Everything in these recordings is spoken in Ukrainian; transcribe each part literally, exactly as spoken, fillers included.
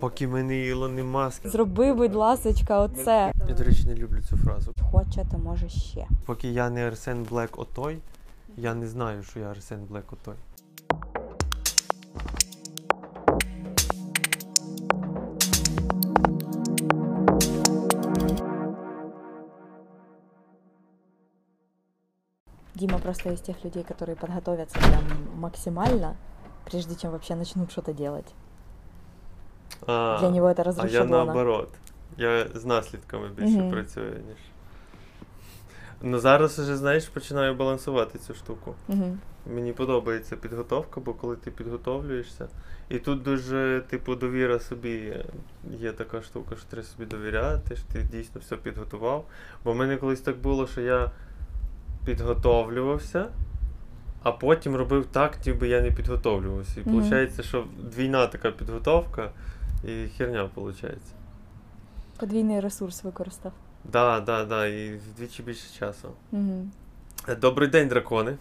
Поки мене Ілони Маски. Зроби, будь ласочка, оце. Я, до речі, не люблю цю фразу. Хочете, може, ще. Поки я не Арсен Блек отой, я не знаю, що я Арсен Блек отой. Дима просто из тех людей, которые подготовятся прям максимально, прежде чем вообще начнут что-то делать. А, для него это разрушено. А я наоборот. Я з наслідками більше mm-hmm. працюю, ніж. Ну зараз уже, знаєш, починаю балансувати цю штуку. Mm-hmm. Мені подобається підготовка, бо коли ти підготовлюєшся, і тут дуже, типу, довіра собі є така штука, що треба собі довіряти, що ти дійсно все підготував. Бо в мене колись так було, що я підготовлювався, а потім робив так, ніби я не підготовлювався. І mm-hmm. виходить, що двійна така підготовка, і херня виходить. Подвійний ресурс використав. Так, так, так, і вдвічі більше часу. Mm-hmm. Добрий день, дракони.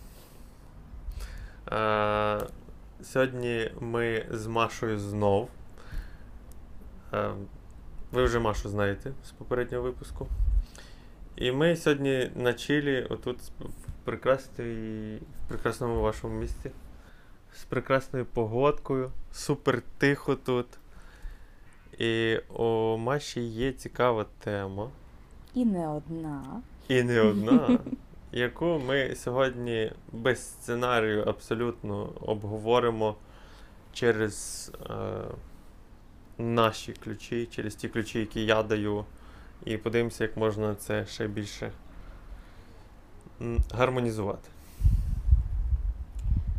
А, сьогодні ми з Машою знов. А, ви вже Машу знаєте з попереднього випуску. І ми сьогодні на чилі, отут в прекрасній, в прекрасному вашому місті, з прекрасною погодкою, супер тихо тут. І у Маші є цікава тема. І не одна. І не одна, яку ми сьогодні без сценарію абсолютно обговоримо через е, наші ключі, через ті ключі, які я даю. І подивимося, як можна це ще більше гармонізувати.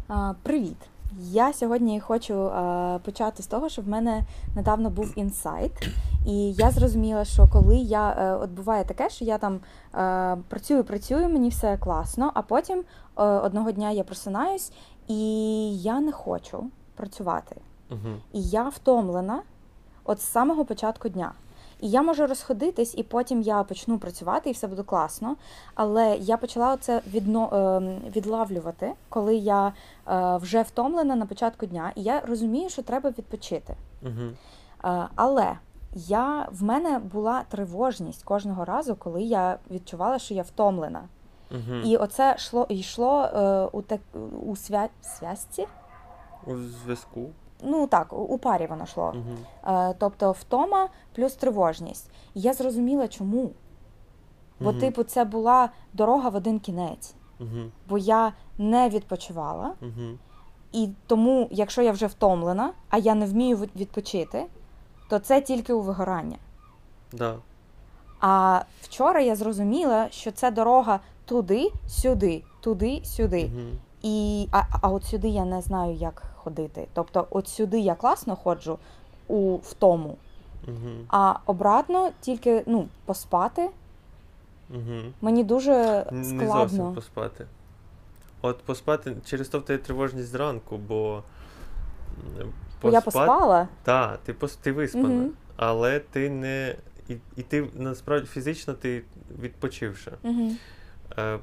А, привіт! Я сьогодні хочу а, почати з того, що в мене недавно був інсайт. І я зрозуміла, що коли я... От буває таке, що я там а, працюю, працюю, мені все класно, а потім а, одного дня я просинаюсь, і я не хочу працювати. Угу. І я втомлена от з самого початку дня. І я можу розходитись, і потім я почну працювати, і все буде класно. Але я почала це відно... відлавлювати, коли я вже втомлена на початку дня. І я розумію, що треба відпочити. Угу. Але я... в мене була тривожність кожного разу, коли я відчувала, що я втомлена. Угу. І оце йшло, йшло у, так... у свя... связці? У зв'язку. Ну так, у парі воно йшло. Uh-huh. Тобто втома плюс тривожність. І я зрозуміла, чому. Бо, uh-huh. типу, це була дорога в один кінець. Uh-huh. Бо я не відпочивала. Uh-huh. І тому, якщо я вже втомлена, а я не вмію відпочити, то це тільки у вигорання. Да. А вчора я зрозуміла, що це дорога туди-сюди, туди-сюди. Uh-huh. І, а, а от сюди я не знаю, як ходити. Тобто от сюди я класно ходжу у втому, uh-huh. а обратно тільки, ну, поспати. Uh-huh. Мені дуже складно. Не зовсім поспати. От поспати, через то в тебе тривожність зранку, бо... Поспати... Я поспала? Так, ти, ти виспана, uh-huh. але ти не... І, і ти, насправді, фізично ти відпочивша. Uh-huh.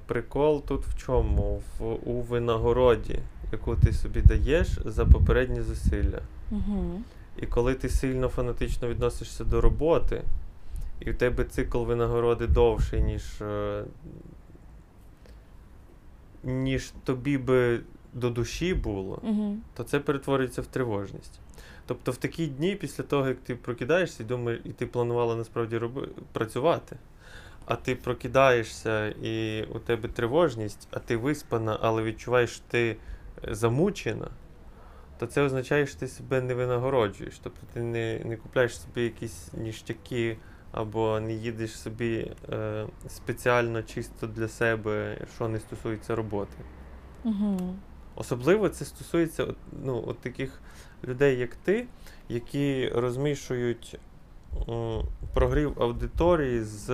Прикол тут в чому? В, у винагороді, яку ти собі даєш за попередні зусилля. Угу. І коли ти сильно фанатично відносишся до роботи, і в тебе цикл винагороди довший, ніж, ніж тобі би до душі було, угу. то це перетворюється в тривожність. Тобто в такі дні, після того, як ти прокидаєшся і думаєш, і ти планувала насправді роби, працювати, а ти прокидаєшся, і у тебе тривожність, а ти виспана, але відчуваєш, що ти замучена, то це означає, що ти себе не винагороджуєш. Тобто ти не, не купляєш собі якісь ніштяки, або не їдеш собі е, спеціально чисто для себе, що не стосується роботи. Угу. Особливо це стосується от, ну, от таких людей, як ти, які розмішують е, прогрів аудиторії з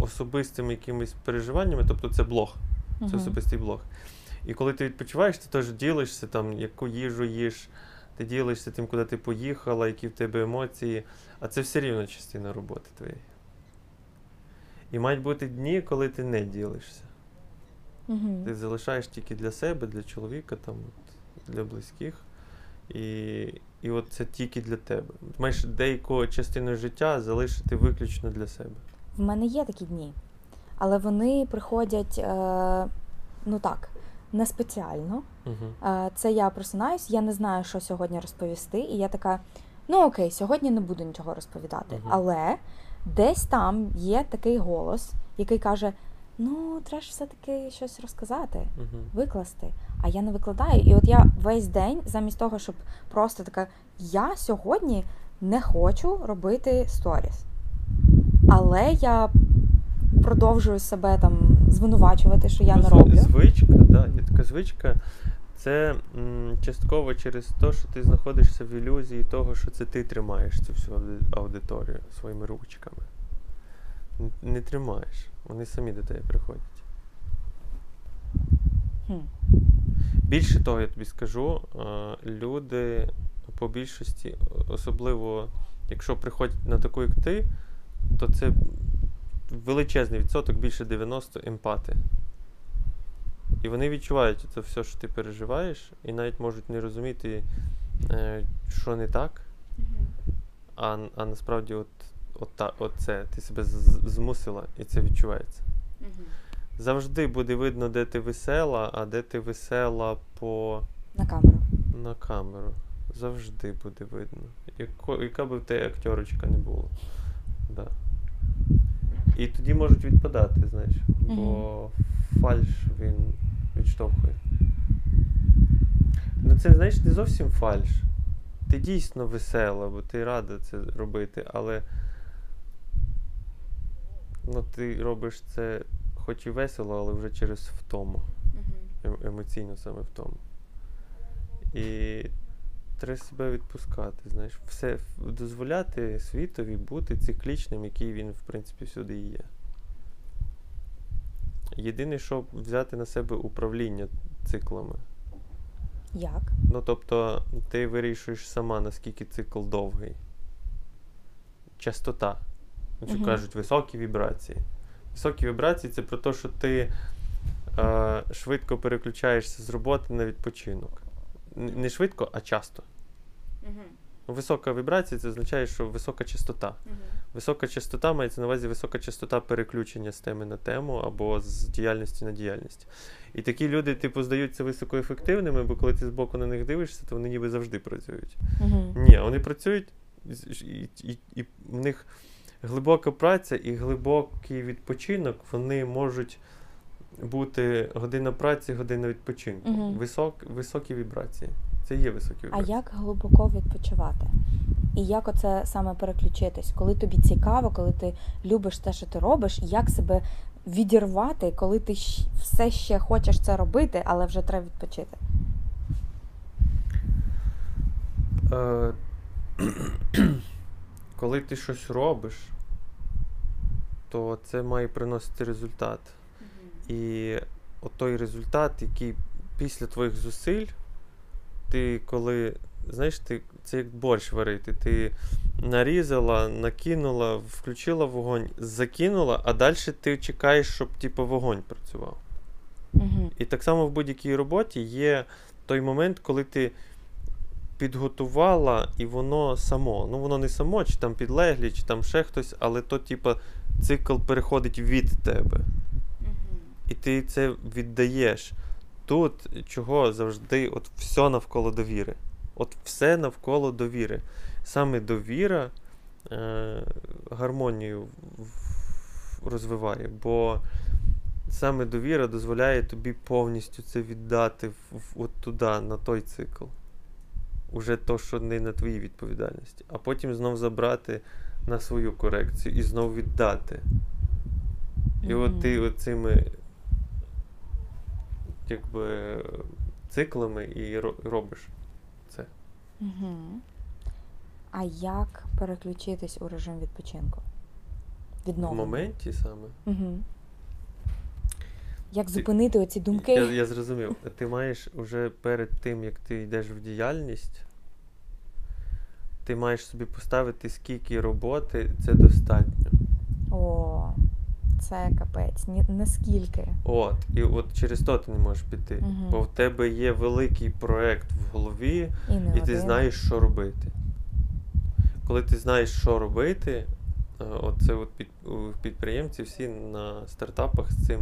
особистими якимись переживаннями, тобто це блог, uh-huh. це особистий блог. І коли ти відпочиваєш, ти теж ділишся, там, яку їжу їш, ти ділишся тим, куди ти поїхала, які в тебе емоції, а це все рівно частина роботи твоєї. І мають бути дні, коли ти не ділишся. Uh-huh. Ти залишаєш тільки для себе, для чоловіка, там, для близьких, І, і от це тільки для тебе. Маєш деяку частину життя залишити виключно для себе. В мене є такі дні, але вони приходять, е, ну так, не спеціально. Угу. Е, це я просинаюсь, я не знаю, що сьогодні розповісти, і я така, ну окей, сьогодні не буду нічого розповідати. Угу. Але десь там є такий голос, який каже, ну, треба ж все-таки щось розказати, угу. викласти. А я не викладаю. І от я весь день, замість того, щоб просто така, я сьогодні не хочу робити сторіс. Але я продовжую себе там звинувачувати, що я ну, не роблю. Звичка, да, є така звичка. Це м, частково через те, що ти знаходишся в ілюзії того, що це ти тримаєш цю всю аудиторію своїми ручками. Не тримаєш. Вони самі до тебе приходять. Хм. Більше того, я тобі скажу, люди по більшості, особливо якщо приходять на таку, як ти, то це величезний відсоток, більше дев'яносто емпати. І вони відчувають це все, що ти переживаєш, і навіть можуть не розуміти, що не так, а, а насправді от, от, та, от це, ти себе змусила, і це відчувається. Завжди буде видно, де ти весела, а де ти весела по... На камеру. На камеру. Завжди буде видно. Яко, яка би в тебе акторочка не була. Да. І тоді можуть відпадати, знаєш, бо mm-hmm. фальш він відштовхує. Ну це, знаєш, не зовсім фальш. Ти дійсно весела, бо ти рада це робити, але ну, ти робиш це хоч і весело, але вже через втому. Mm-hmm. Емоційно саме втому. І треба себе відпускати, знаєш. Все, дозволяти світові бути циклічним, який він, в принципі, всюди і є. Єдине, що взяти на себе управління циклами. Як? Ну, тобто, ти вирішуєш сама, наскільки цикл довгий. Частота. Що mm-hmm. кажуть, високі вібрації. Високі вібрації – це про те, що ти е, швидко переключаєшся з роботи на відпочинок. Не швидко, а часто. Uh-huh. Висока вібрація – це означає, що висока частота. Uh-huh. Висока частота мається на увазі висока частота переключення з теми на тему або з діяльності на діяльність. І такі люди, типу, здаються високоефективними, бо коли ти збоку на них дивишся, то вони ніби завжди працюють. Uh-huh. Ні, вони працюють, і, і, і в них глибока праця і глибокий відпочинок, вони можуть бути година праці, година відпочинку. Угу. Висок, високі вібрації. Це є високі вібрації. А як глибоко відпочивати? І як оце саме переключитись? Коли тобі цікаво, коли ти любиш те, що ти робиш, як себе відірвати, коли ти все ще хочеш це робити, але вже треба відпочити? Е... Коли ти щось робиш, то це має приносити результат. І от той результат, який після твоїх зусиль, ти коли, знаєш, ти, це як борщ варити, ти нарізала, накинула, включила вогонь, закинула, а далі ти чекаєш, щоб типу, вогонь працював. Угу. І так само в будь-якій роботі є той момент, коли ти підготувала, і воно само. Ну, воно не само, чи там підлеглі, чи там ще хтось, але то, типу, цикл переходить від тебе. І ти це віддаєш. Тут чого завжди, от все навколо довіри. От все навколо довіри. Саме довіра е- гармонію в- розвиває, бо саме довіра дозволяє тобі повністю це віддати в- в- от туди, на той цикл. Уже то, що не на твоїй відповідальності. А потім знов забрати на свою корекцію і знов віддати. І mm-hmm. от ти оцими якби циклами і робиш це. Угу. А як переключитись у режим відпочинку? Відновлення? В моменті саме? Угу. Як ти, зупинити оці думки? Я, я зрозумів. Ти маєш уже перед тим, як ти йдеш в діяльність, ти маєш собі поставити, скільки роботи це достатньо. О. це капець. Ні, наскільки? От, і от через то ти не можеш піти. Угу. Бо в тебе є великий проєкт в голові, і, і ти знаєш, що робити. Коли ти знаєш, що робити, оце от під, підприємці всі на стартапах з цим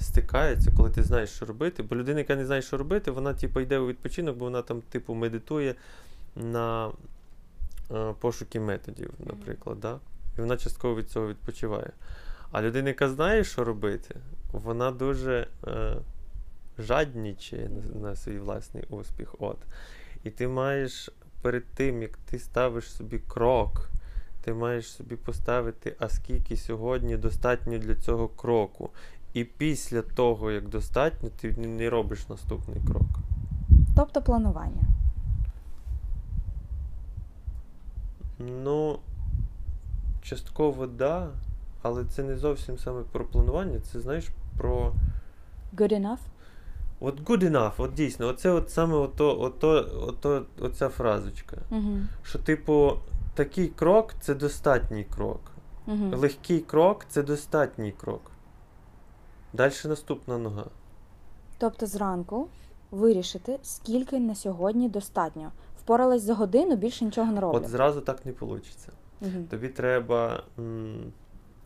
стикаються, коли ти знаєш, що робити. Бо людина, яка не знає, що робити, вона типу йде у відпочинок, бо вона там типу медитує на е, пошуки методів, наприклад, mm-hmm. да? І вона частково від цього відпочиває. А людина, яка знає, що робити, вона дуже е, жаднічає на, на свій власний успіх. От. І ти маєш перед тим, як ти ставиш собі крок, ти маєш собі поставити, а скільки сьогодні достатньо для цього кроку. І після того, як достатньо, ти не робиш наступний крок. Тобто планування. Ну, частково да, але це не зовсім саме про планування, це, знаєш, про... Good enough? От good enough, от дійсно, оце от саме ото, ото, ото, оця фразочка. Uh-huh. Що, типу, такий крок – це достатній крок. Uh-huh. Легкий крок – це достатній крок. Далі наступна нога. Тобто зранку вирішити, скільки на сьогодні достатньо. Впоралась за годину, більше нічого не роблю. От зразу так не вийде. Угу. Тобі треба м,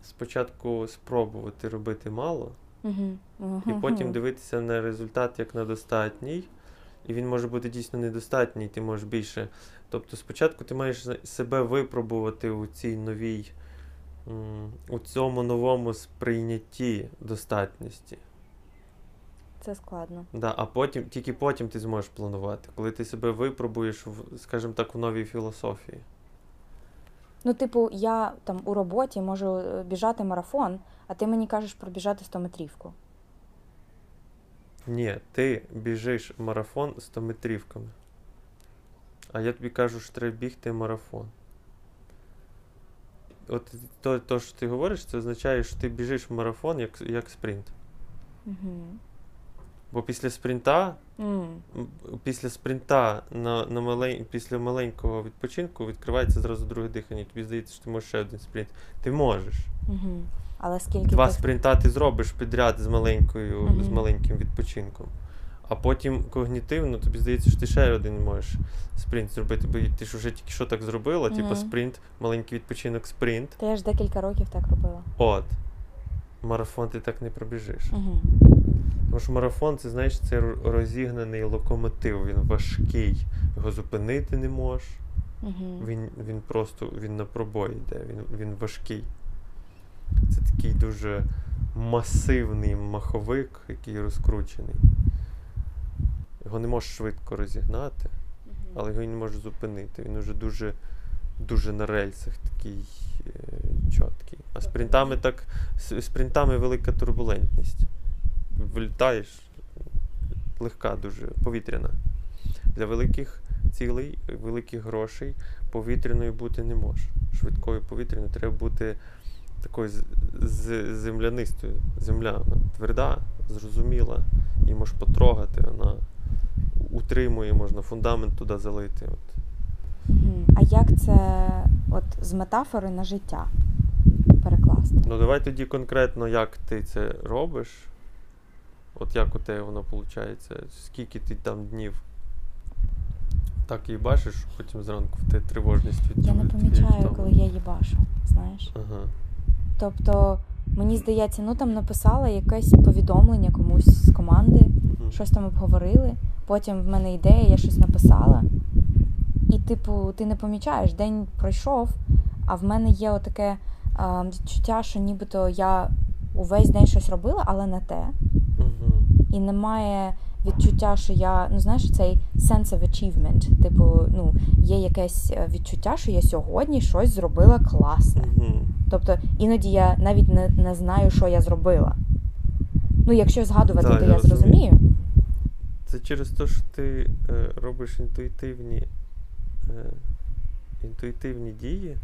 спочатку спробувати робити мало, угу. Угу. і потім дивитися на результат як на достатній. І він може бути дійсно недостатній, ти можеш більше. Тобто спочатку ти маєш себе випробувати у цій новій, у цьому новому сприйнятті достатності. Це складно. Да, а потім, тільки потім ти зможеш планувати, коли ти себе випробуєш, в, скажімо так, в новій філософії. Ну, типу, я там у роботі можу біжати марафон, а ти мені кажеш пробіжати стометрівку. Ні, ти біжиш марафон стометрівками. А я тобі кажу, що треба бігти марафон. От то, то, що ти говориш, це означає, що ти біжиш в марафон як, як спринт. Угу. Бо після спринта, mm. після спринта на, на малень, після маленького відпочинку відкривається зразу друге дихання. Тобі здається, що ти можеш ще один спринт. Ти можеш. Mm-hmm. Але скільки Два ти... спринта ти зробиш підряд з маленькою, mm-hmm. з маленьким відпочинком. А потім когнітивно тобі здається, що ти ще один можеш спринт зробити, бо ти ж вже тільки що так зробила, mm-hmm. типу спринт, маленький відпочинок, спринт. Та я ж декілька років так робила. От. Марафон ти так не пробіжиш. Mm-hmm. Тому що марафон, це, знаєш, це розігнаний локомотив, він важкий, його зупинити не можеш, uh-huh. він, він просто, він на пробой йде, він, він важкий. Це такий дуже масивний маховик, який розкручений. Його не можеш швидко розігнати, uh-huh. але його не можеш зупинити, він уже дуже, дуже на рельсах такий е- чіткий. А спринтами так, спринтами велика турбулентність. Влітаєш, легка дуже, повітряна. Для великих цілей, великих грошей повітряною бути не може. Швидкою повітряною треба бути такою землянистою. Земля тверда, зрозуміла, її можеш потрогати, вона утримує, можна фундамент туди залити. От. А як це от, з метафори на життя перекласти? Ну давай тоді конкретно, як ти це робиш. От як у тебе воно виходить, скільки ти там днів так їбашиш, потім зранку в те тривожність від Я не помічаю, від коли я їбашу, знаєш. Ага. Тобто, мені здається, ну там написала якесь повідомлення комусь з команди, uh-huh. щось там обговорили, потім в мене ідея, я щось написала. І, типу, ти не помічаєш, день пройшов, а в мене є отаке е, відчуття, що нібито я увесь день щось робила, але не те. І немає відчуття, що я, ну знаєш, цей sense of achievement. Типу, ну, є якесь відчуття, що я сьогодні щось зробила класне. Mm-hmm. Тобто іноді я навіть не, не знаю, що я зробила. Ну, якщо згадувати, да, то я, я зрозумію. Це через те, що ти е, робиш інтуїтивні, е, інтуїтивні дії.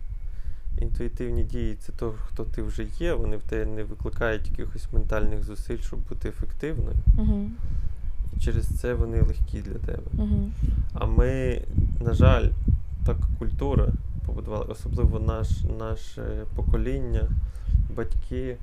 Інтуїтивні дії – це то, хто ти вже є, вони в тебе не викликають якихось ментальних зусиль, щоб бути ефективною. Uh-huh. І через це вони легкі для тебе. Uh-huh. А ми, на жаль, так культура побудувала, особливо наш, наше покоління, батьки,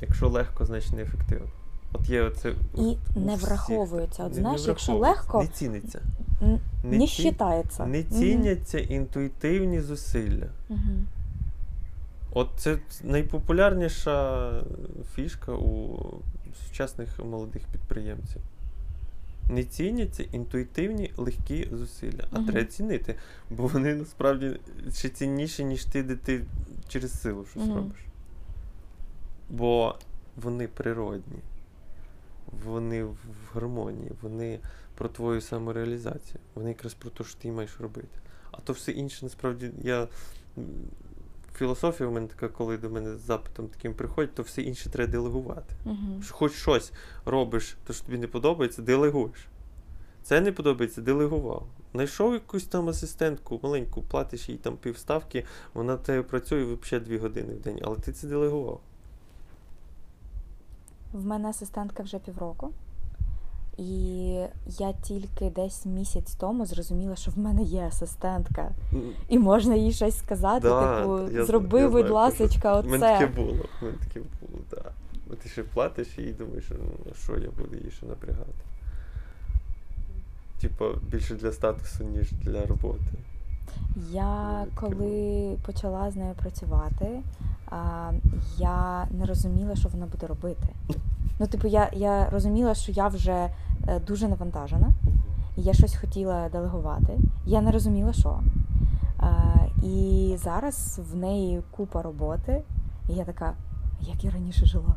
якщо легко, значить неефективно. От є оце, і не враховується. От знаєш, якщо легко... Не ціниться. Не, не, не вважається. Не ціняться mm-hmm. інтуїтивні зусилля. Mm-hmm. От це найпопулярніша фішка у сучасних молодих підприємців. Не ціняться інтуїтивні легкі зусилля. А mm-hmm. треба цінити, бо вони насправді ще цінніші, ніж ти, де ти через силу щось mm-hmm. робиш. Бо вони природні. Вони в гармонії, вони про твою самореалізацію, вони якраз про те, що ти маєш робити. А то все інше, насправді, я... філософія в мене така, коли до мене з запитом таким приходять, то все інше треба делегувати. Uh-huh. Хоч щось робиш, то що тобі не подобається, делегуєш. Це не подобається, делегував. Знайшов якусь там асистентку маленьку, платиш їй там півставки, вона тебе працює взагалі дві години в день, але ти це делегував. В мене асистентка вже півроку, і я тільки десь місяць тому зрозуміла, що в мене є асистентка, і можна їй щось сказати, да, типу, я, зроби, я будь ласочка, оце. В мене таке було, в мене таке було, так. Да. Бо ти ще платиш їй, думаєш, ну, що я буду їй ще напрягати. Типу, більше для статусу, ніж для роботи. Я коли почала з нею працювати, а, я не розуміла, що вона буде робити. Ну, типу, я, я розуміла, що я вже дуже навантажена, і я щось хотіла делегувати. Я не розуміла, що. А, і зараз в неї купа роботи, і я така, як я раніше жила?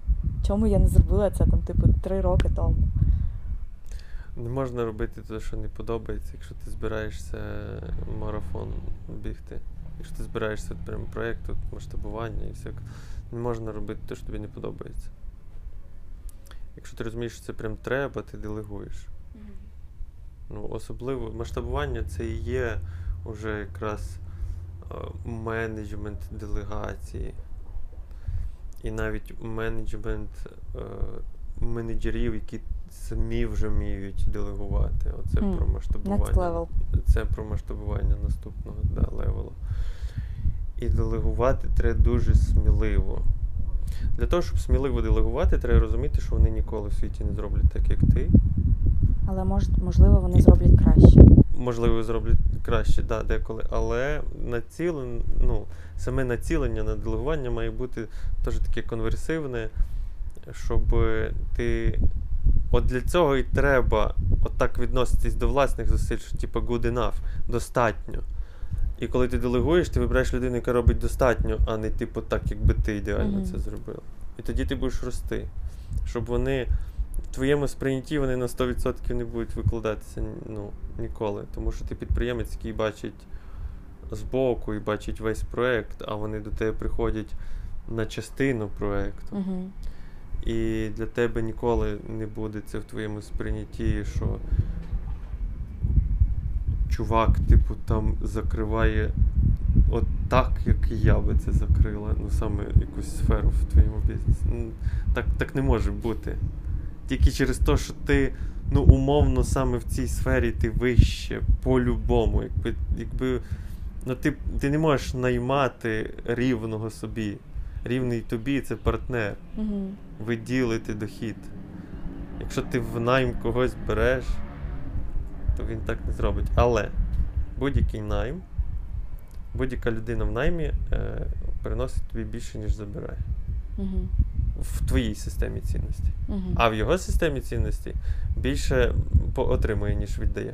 Чому я не зробила це, там, типу, три роки тому? Не можна робити те, що не подобається, якщо ти збираєшся марафон бігти, якщо ти збираєшся от прям проєкт, от масштабування і все. Не можна робити те, що тобі не подобається. Якщо ти розумієш, що це прям треба, ти делегуєш. Mm-hmm. Ну, особливо масштабування це і є вже якраз менеджмент делегації і навіть менеджмент е, менеджерів, які самі вже вміють делегувати. Оце mm. про масштабування. Це про масштабування наступного да, левелу. І делегувати треба дуже сміливо. Для того, щоб сміливо делегувати, треба розуміти, що вони ніколи в світі не зроблять так, як ти. Але мож, можливо, вони І, зроблять краще. Можливо, зроблять краще, да, деколи. Але націлен, ну, саме націлення на делегування має бути теж таке конверсивне, щоб ти. От для цього і треба отак відноситись до власних зусиль, що типу good enough, достатньо. І коли ти делегуєш, ти вибираєш людину, яка робить достатньо, а не типу так, якби ти ідеально mm-hmm. це зробила. І тоді ти будеш рости, щоб вони в твоєму сприйнятті вони на сто відсотків не будуть викладатися ну, ніколи. Тому що ти підприємець, який бачить збоку і бачить весь проєкт, а вони до тебе приходять на частину проєкту. Mm-hmm. І для тебе ніколи не буде це в твоєму сприйнятті, що чувак, типу, там закриває от так, як і я би це закрила, ну саме якусь сферу в твоєму бізнесі. Ну, так, так не може бути. Тільки через те, що ти, ну, умовно, саме в цій сфері ти вище, по-любому. Якби, якби, ну, ти, ти не можеш наймати рівного собі. Рівний тобі, це партнер. Mm-hmm. Ви ділите дохід. Якщо ти в найм когось береш, то він так не зробить. Але будь-який найм, будь-яка людина в наймі е, приносить тобі більше, ніж забирає. Mm-hmm. В твоїй системі цінності. Mm-hmm. А в його системі цінності більше отримує, ніж віддає.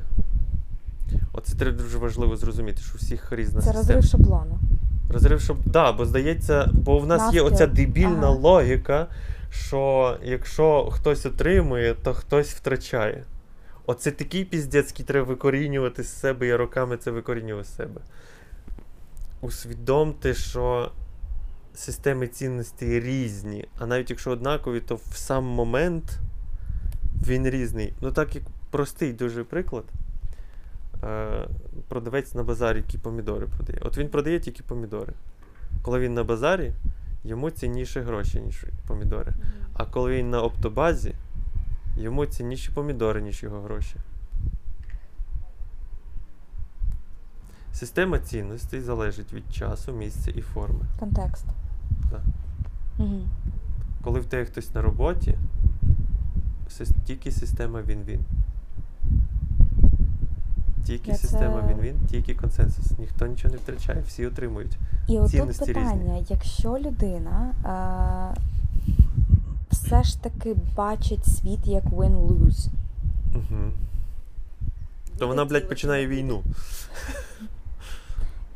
Оце треба дуже важливо зрозуміти, що у всіх різна це система. Це розрив шаблону. Розрив, щоб, да, бо здається, бо в нас Наскільки? Є оця дебільна ага. логіка, що якщо хтось отримує, то хтось втрачає. Оце такий піздецький треба викорінювати з себе, я роками це викорінював з себе. Усвідомте, що системи цінностей різні, а навіть якщо однакові, то в сам момент він різний. Ну так як простий дуже приклад. Продавець на базарі, які помідори продає. От він продає тільки помідори. Коли він на базарі, йому цінніше гроші, ніж помідори. Mm-hmm. А коли він на оптобазі, йому цінніші помідори, ніж його гроші. Система цінностей залежить від часу, місця і форми. Контекст. Так. Mm-hmm. коли в тебе хтось на роботі, тільки система він-він. Тільки Я система це... він-він, тільки консенсус. Ніхто нічого не втрачає, всі отримують. І отут питання, різні. Якщо людина а, все ж таки бачить світ як win-lose, угу. то вона, блядь, починає війну.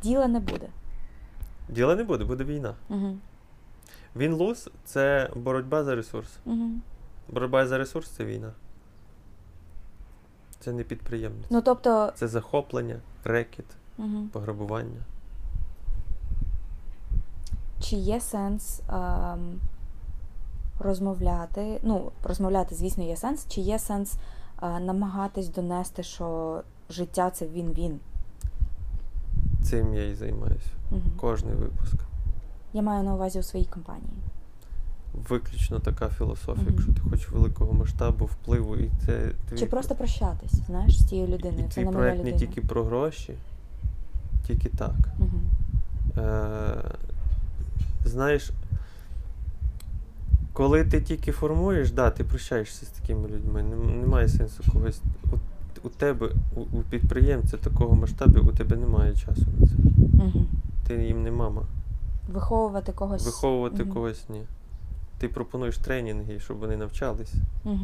Діла не буде. Діла не буде, буде війна. Угу. Win-lose – це боротьба за ресурс. Угу. Боротьба за ресурс – це війна. Це не підприємництво. Ну, тобто... Це захоплення, рекет, угу. пограбування. Чи є сенс ем, розмовляти? Ну, розмовляти, звісно, є сенс. Чи є сенс е, намагатись донести, що життя – це він-він? Цим я і займаюся. Угу. Кожний випуск. Я маю на увазі у своїй компанії. Виключно така філософія, mm-hmm. якщо ти хочеш великого масштабу, впливу і це... Твій... Чи просто прощатись, знаєш, з тією людиною. І твій проєкт не тільки про гроші, тільки так. Mm-hmm. Е, знаєш, коли ти тільки формуєш, да, ти прощаєшся з такими людьми, немає сенсу когось... У, у тебе, у, у підприємця такого масштабу, у тебе немає часу на це. Mm-hmm. Ти їм не мама. Виховувати когось... Виховувати mm-hmm. когось, ні. Ти пропонуєш тренінги, щоб вони навчались, угу.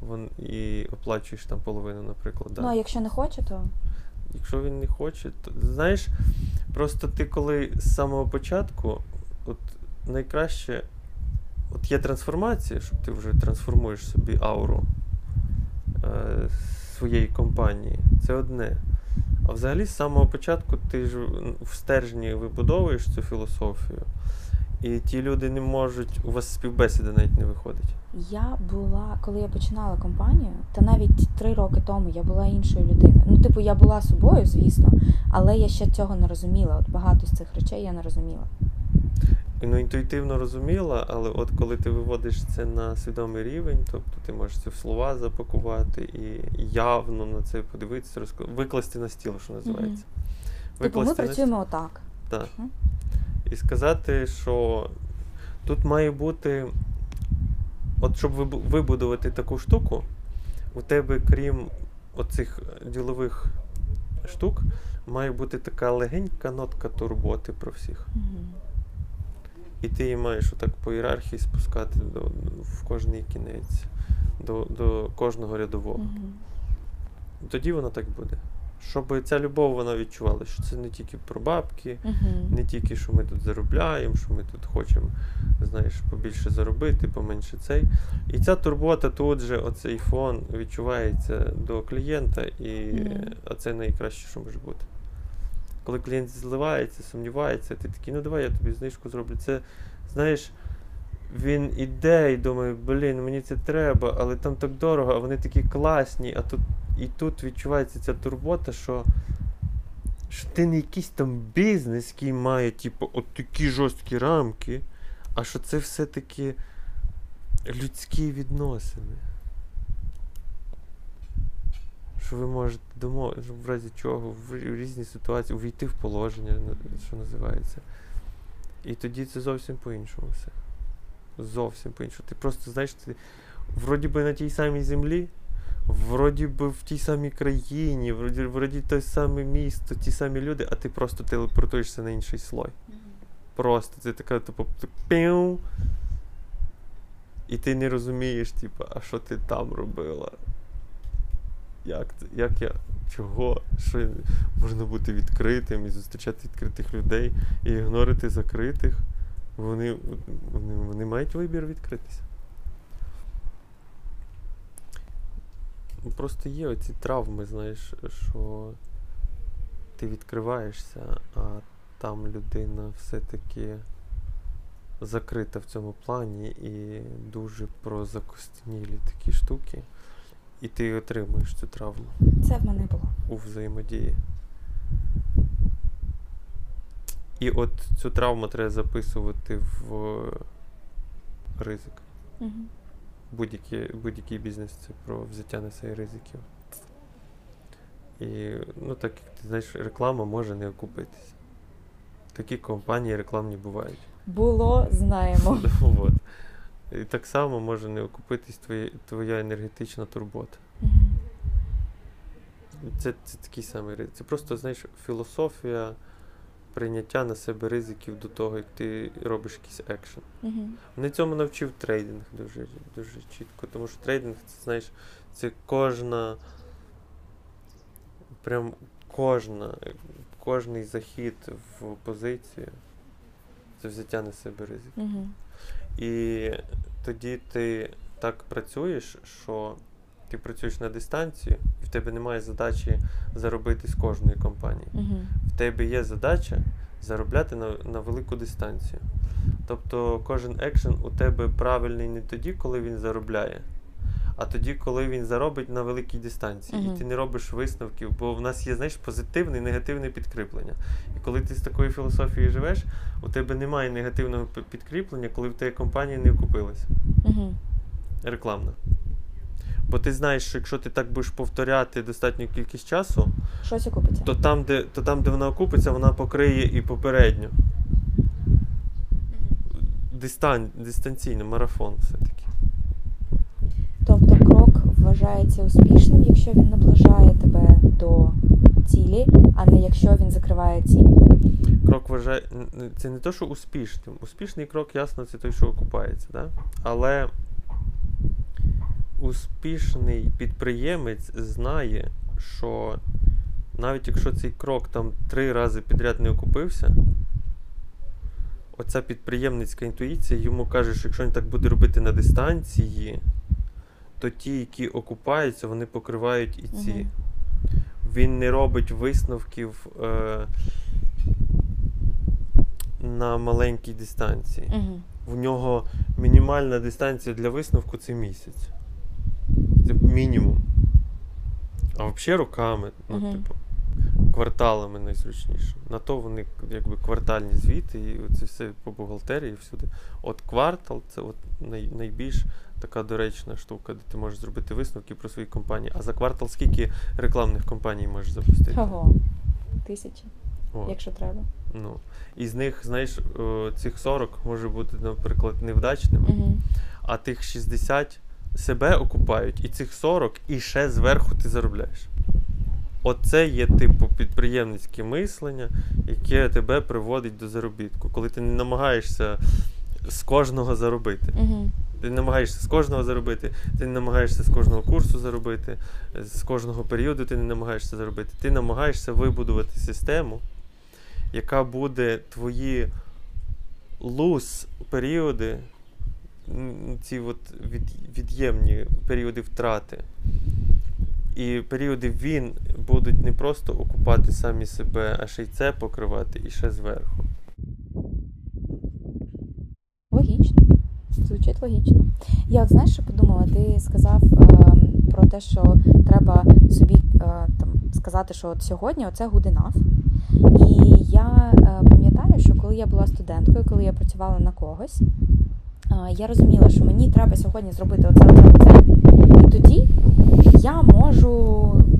Вон, і оплачуєш там половину, наприклад. Да. Ну, а якщо не хоче, то? Якщо він не хоче, то, знаєш, просто ти коли з самого початку, от найкраще, от є трансформація, щоб ти вже трансформуєш собі ауру е, своєї компанії, це одне. А взагалі з самого початку ти ж в стержні вибудовуєш цю філософію, і ті люди не можуть, у вас співбесіда навіть не виходить. Я була, коли я починала компанію, та навіть три роки тому я була іншою людиною. Ну, типу, я була собою, звісно, але я ще цього не розуміла. От багато з цих речей я не розуміла. Ну, інтуїтивно розуміла, але от коли ти виводиш це на свідомий рівень, тобто ти можеш це в слова запакувати і явно на це подивитися, розк... викласти на стіл, що називається. Mm-hmm. Типу, ми працюємо на... отак. Так. Mm-hmm. І сказати, що тут має бути, от щоб вибудувати таку штуку, у тебе, крім оцих ділових штук, має бути така легенька нотка турботи про всіх. Mm-hmm. І ти її маєш отак по ієрархії спускати до, в кожний кінець, до, до кожного рядового. Mm-hmm. Тоді воно так буде. Щоб ця любов, вона відчувала, що це не тільки про бабки, uh-huh. не тільки, що ми тут заробляємо, що ми тут хочемо, знаєш, побільше заробити, поменше цей. І ця турбота тут же, оцей фон відчувається до клієнта, і uh-huh. це найкраще, що може бути. Коли клієнт зливається, сумнівається, ти такий, ну давай я тобі знижку зроблю. Це, знаєш, він іде і думає, блін, мені це треба, але там так дорого, а вони такі класні, а тут... І тут відчувається ця турбота, що, що ти не якийсь там бізнес, який має, типу, от такі жорсткі рамки, а що це все-таки людські відносини. Що ви можете домовитися, в разі чого, в різні ситуації, увійти в положення, що називається. І тоді це зовсім по-іншому все. Зовсім по-іншому. Ти просто, знаєш, ти вроді би на тій самій землі, вроді би в тій самій країні, вроді, вроді те саме місто, ті самі люди, а ти просто телепортуєшся на інший слой. Mm-hmm. Просто це така, типу, пів, і ти не розумієш, типу, а що ти там робила? Як, як я, чого? Що можна бути відкритим і зустрічати відкритих людей, і ігнорити закритих? Вони, вони, вони мають вибір відкритися. Просто є оці травми, знаєш, що ти відкриваєшся, а там людина все-таки закрита в цьому плані і дуже про закостенілі такі штуки, і ти отримуєш цю травму. Це в мене було. У взаємодії. І от цю травму треба записувати в ризик. Угу. Будь-який, будь-який бізнес – це про взяття на себе ризиків. І, ну, так як ти знаєш, реклама може не окупитися. Такі компанії рекламні бувають. Було, знаємо. От. І так само може не окупитись твоє, твоя енергетична турбота. Mm-hmm. Це, це такий самий ризик. Це просто, знаєш, філософія прийняття на себе ризиків до того, як ти робиш якийсь екшен. Mm-hmm. Мене цьому навчив трейдинг дуже, дуже чітко, тому що трейдинг, це, знаєш, це кожна, прям кожна, кожний захід в позицію, це взяття на себе ризиків. Mm-hmm. І тоді ти так працюєш, що ти працюєш на дистанцію, і в тебе немає задачі заробити з кожної компанії. Uh-huh. В тебе є задача заробляти на, на велику дистанцію. Тобто кожен екшен у тебе правильний не тоді, коли він заробляє, а тоді, коли він заробить на великій дистанції. Uh-huh. І ти не робиш висновків, бо в нас є, знаєш, позитивне і негативне підкріплення. І коли ти з такою філософією живеш, у тебе немає негативного підкріплення, коли в тебе компанія не окупилась. Uh-huh. Рекламна. Бо ти знаєш, що якщо ти так будеш повторяти достатню кількість часу, щось окупиться. То там, де, то там, де вона окупиться, вона покриє і попередню. Дистан, дистанційний марафон все-таки. Тобто крок вважається успішним, якщо він наближає тебе до цілі, а не якщо він закриває ціль. Крок вважає... Це не те, що успішним. Успішний крок, ясно, це той, що окупається. Да? Але успішний підприємець знає, що навіть якщо цей крок там три рази підряд не окупився, оця підприємницька інтуїція йому каже, що якщо він так буде робити на дистанції, то ті, які окупаються, вони покривають і ці. Угу. Він не робить висновків е- на маленькій дистанції. Угу. В нього мінімальна дистанція для висновку – це місяць. Це мінімум. А взагалі роками, ну, угу. типу, кварталами найзручніше. На то вони, якби, квартальні звіти, і це все по бухгалтерії всюди. От квартал – це от най, найбільш така доречна штука, де ти можеш зробити висновки про свої компанії. А за квартал скільки рекламних компаній можеш запустити? Ого, тисячі, от. Якщо треба. Ну, і з них, знаєш, цих сорок може бути, наприклад, невдачними, угу. а тих шістдесят себе окупають, і цих сорок, і ще зверху ти заробляєш. Оце є, типу, підприємницьке мислення, яке тебе приводить до заробітку. Коли ти не намагаєшся з кожного заробити. Угу. Ти не намагаєшся з кожного заробити, ти не намагаєшся з кожного курсу заробити, з кожного періоду ти не намагаєшся заробити. Ти намагаєшся вибудувати систему, яка буде твої луз-періоди, ці от від, від'ємні періоди втрати. І періоди війн будуть не просто окупати самі себе, а ще й це покривати, і ще зверху. Логічно. Звучить логічно. Я от, знаєш, що подумала? Ти сказав е, про те, що треба собі е, там, сказати, що от сьогодні оце good enough. І я е, пам'ятаю, що коли я була студенткою, коли я працювала на когось, я розуміла, що мені треба сьогодні зробити оце, оце, оце. І тоді я можу,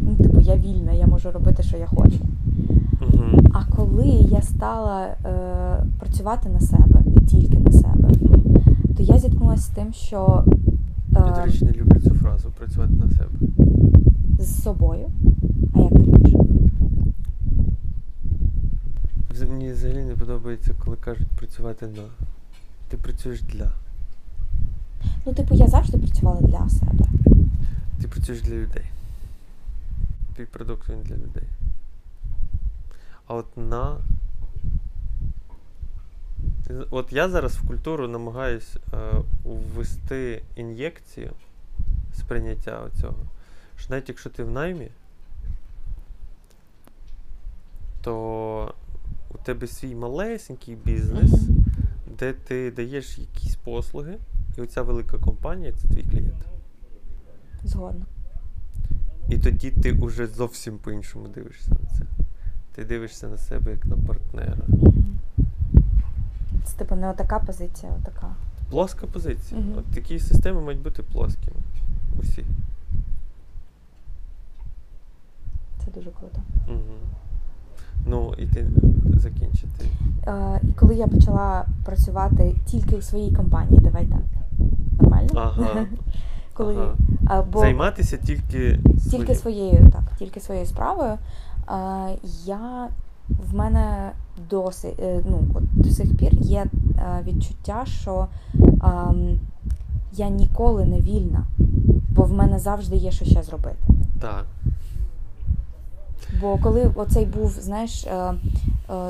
ну, типу, я вільна, я можу робити, що я хочу. Mm-hmm. А коли я стала е, працювати на себе, і тільки на себе, mm-hmm. то я зіткнулася з тим, що... Е, я, до речі, не люблю цю фразу, працювати на себе. З собою. А як ти любиш? Мені взагалі не подобається, коли кажуть працювати на... Ти працюєш для. Ну, типу, я завжди працювала для себе. Ти працюєш для людей. Твій продукт він для людей. А от на... От я зараз в культуру намагаюсь е, ввести ін'єкцію сприйняття оцього. Що навіть якщо ти в наймі, то у тебе свій малесенький бізнес, mm-hmm. де ти даєш якісь послуги, і оця велика компанія – це твій клієнт. Згодно. І тоді ти вже зовсім по-іншому дивишся на це. Ти дивишся на себе як на партнера. Це, типу, не отака позиція, а така. Плоска позиція. Угу. От такі системи мають бути плоскими. Усі. Це дуже круто. Угу. Ну, і ти закінчити. Е, і коли я почала працювати тільки у своїй компанії, давай так, Ага. Коли... ага. Або... Займатися тільки... Тільки своєю, так, тільки своєю справою. А, я... В мене досить, ну, от до сих пір є відчуття, що а, я ніколи не вільна, бо в мене завжди є що ще зробити. Так. Бо коли оцей був, знаєш,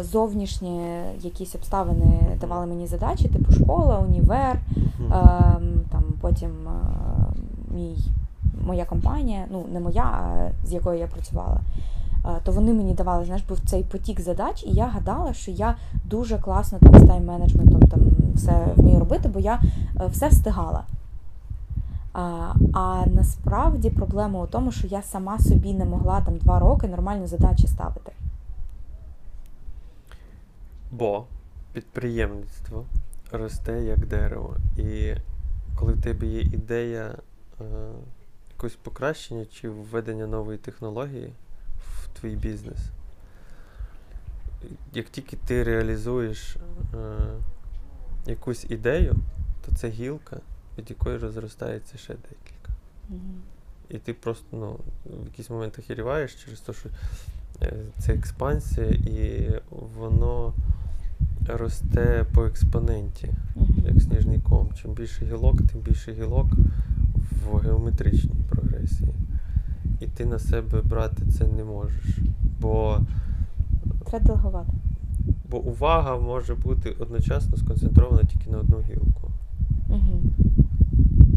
зовнішні якісь обставини давали мені задачі, типу школа, універ, mm. а, там потім а, мій, моя компанія, ну не моя, а з якою я працювала, то вони мені давали, знаєш, був цей потік задач, і я гадала, що я дуже класно там з тайм-менеджментом там все вмію робити, бо я все встигала. А, а насправді проблема у тому, що я сама собі не могла там два роки нормально задачі ставити. Бо підприємництво росте як дерево. І коли в тебе є ідея е, якогось покращення чи введення нової технології в твій бізнес, як тільки ти реалізуєш е, якусь ідею, то це гілка, від якої розростається ще декілька. Mm-hmm. І ти просто, ну, в якийсь момент охеріваєш через те, що це експансія, і воно росте по експоненті, mm-hmm. як сніжний ком. Чим більше гілок, тим більше гілок в геометричній прогресії. І ти на себе брати це не можеш, бо... Треба делегувати. Бо увага може бути одночасно сконцентрована тільки на одну гілку. Угу.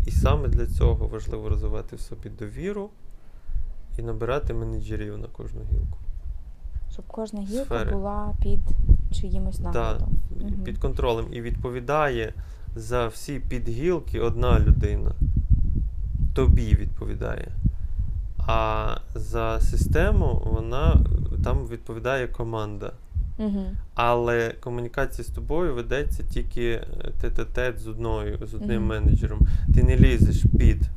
І саме для цього важливо розвивати в собі довіру і набирати менеджерів на кожну гілку. Щоб кожна гілка Сфери. була під чиїмось наглядом. Да, угу. Під контролем. І відповідає за всі підгілки одна людина. Тобі відповідає. А за систему вона там відповідає команда. Угу. Але комунікація з тобою ведеться тільки тет-а-тет з одною, з одним угу. менеджером. Ти не лізеш під.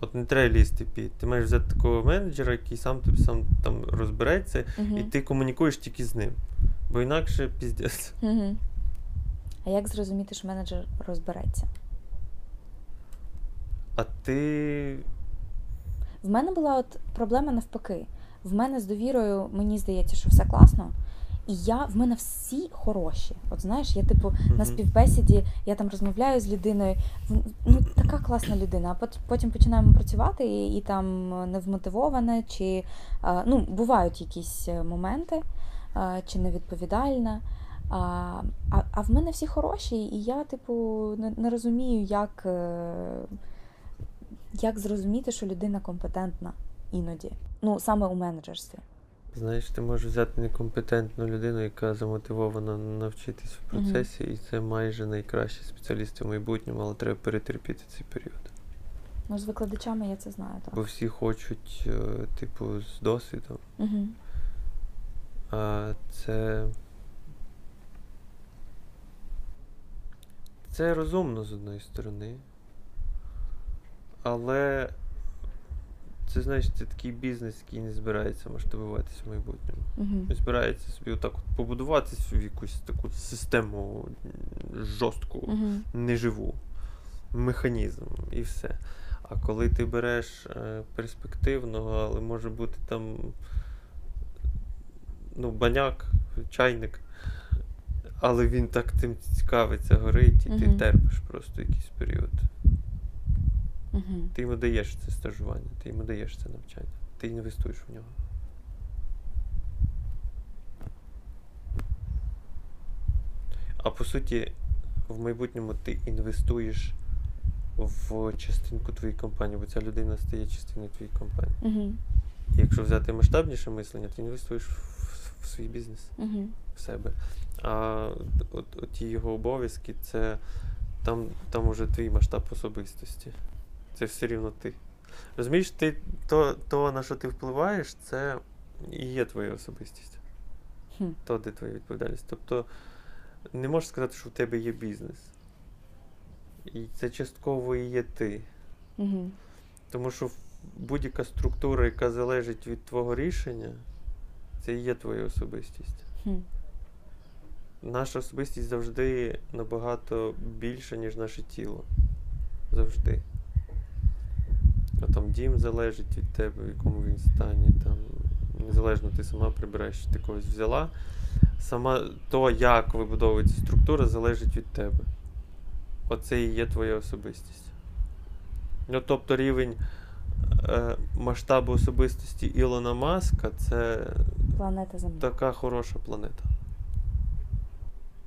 От не треба лізти під. Ти маєш взяти такого менеджера, який сам тобі сам там розбереться, угу. і ти комунікуєш тільки з ним. Бо інакше піздець. Угу. А як зрозуміти, що менеджер розбереться? А ти... В мене була от проблема навпаки. В мене з довірою, мені здається, що все класно. І я, в мене всі хороші. От знаєш, я типу mm-hmm. на співбесіді, я там розмовляю з людиною. Ну, така класна людина. А потім починаємо працювати і, і там невмотивована, чи, ну, бувають якісь моменти, чи невідповідальна. А, а в мене всі хороші, і я, типу, не, не розумію, як... Як зрозуміти, що людина компетентна іноді? Ну, саме у менеджерстві. Знаєш, ти можеш взяти некомпетентну людину, яка замотивована навчитись в процесі, mm-hmm. і це майже найкращі спеціалісти в майбутньому, але треба перетерпіти цей період. Ну, з викладачами я це знаю, так. Бо всі хочуть, типу, з досвідом. Mm-hmm. А це... Це розумно, з одної сторони. Але це, знаєш, це такий бізнес, який не збирається масштабуватися в майбутньому. Uh-huh. Не збирається собі отак от побудувати в якусь таку систему жорстку, uh-huh. неживу, механізм і все. А коли ти береш е, перспективного, але може бути там, ну, баняк, чайник, але він так тим цікавиться, горить, і uh-huh. ти терпиш просто якийсь період. Угу. Ти йому даєш це стажування, ти йому даєш це навчання, ти інвестуєш в нього. А по суті, в майбутньому ти інвестуєш в частинку твоєї компанії, бо ця людина стає частиною твоєї компанії. Угу. І якщо взяти масштабніше мислення, ти інвестуєш в, в свій бізнес, угу. в себе. А от, от ті його обов'язки, це там, там уже твій масштаб особистості. Це все рівно ти. Розумієш, ти, то, то, на що ти впливаєш, це і є твоя особистість. Хм. То, де твоя відповідальність. Тобто, не можеш сказати, що в тебе є бізнес. І це частково і є ти. Угу. Тому що будь-яка структура, яка залежить від твого рішення, це і є твоя особистість. Хм. Наша особистість завжди набагато більша, ніж наше тіло. завжди. А там дім залежить від тебе, в якому він стані. Там, незалежно ти сама прибираєш, що ти когось взяла. Сама то, як вибудовується структура, залежить від тебе. Оце і є твоя особистість. Ну, тобто рівень е, масштабу особистості Ілона Маска – це планета Земля. Така хороша планета.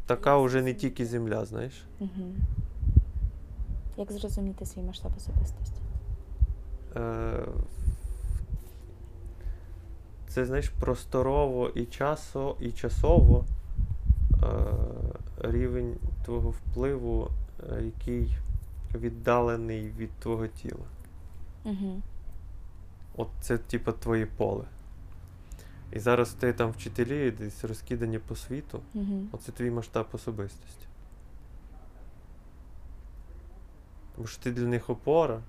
Така вже не тільки Земля, знаєш. Угу. Як зрозуміти свій масштаб особистості? Е, це, знаєш, просторово і, часо, і часово е, рівень твого впливу, е, який віддалений від твого тіла. Угу. От це, типу, твоє поле. І зараз ти там вчителі, десь розкидані по світу. Угу. Оце твій масштаб особистості. Тому що ти для них опора.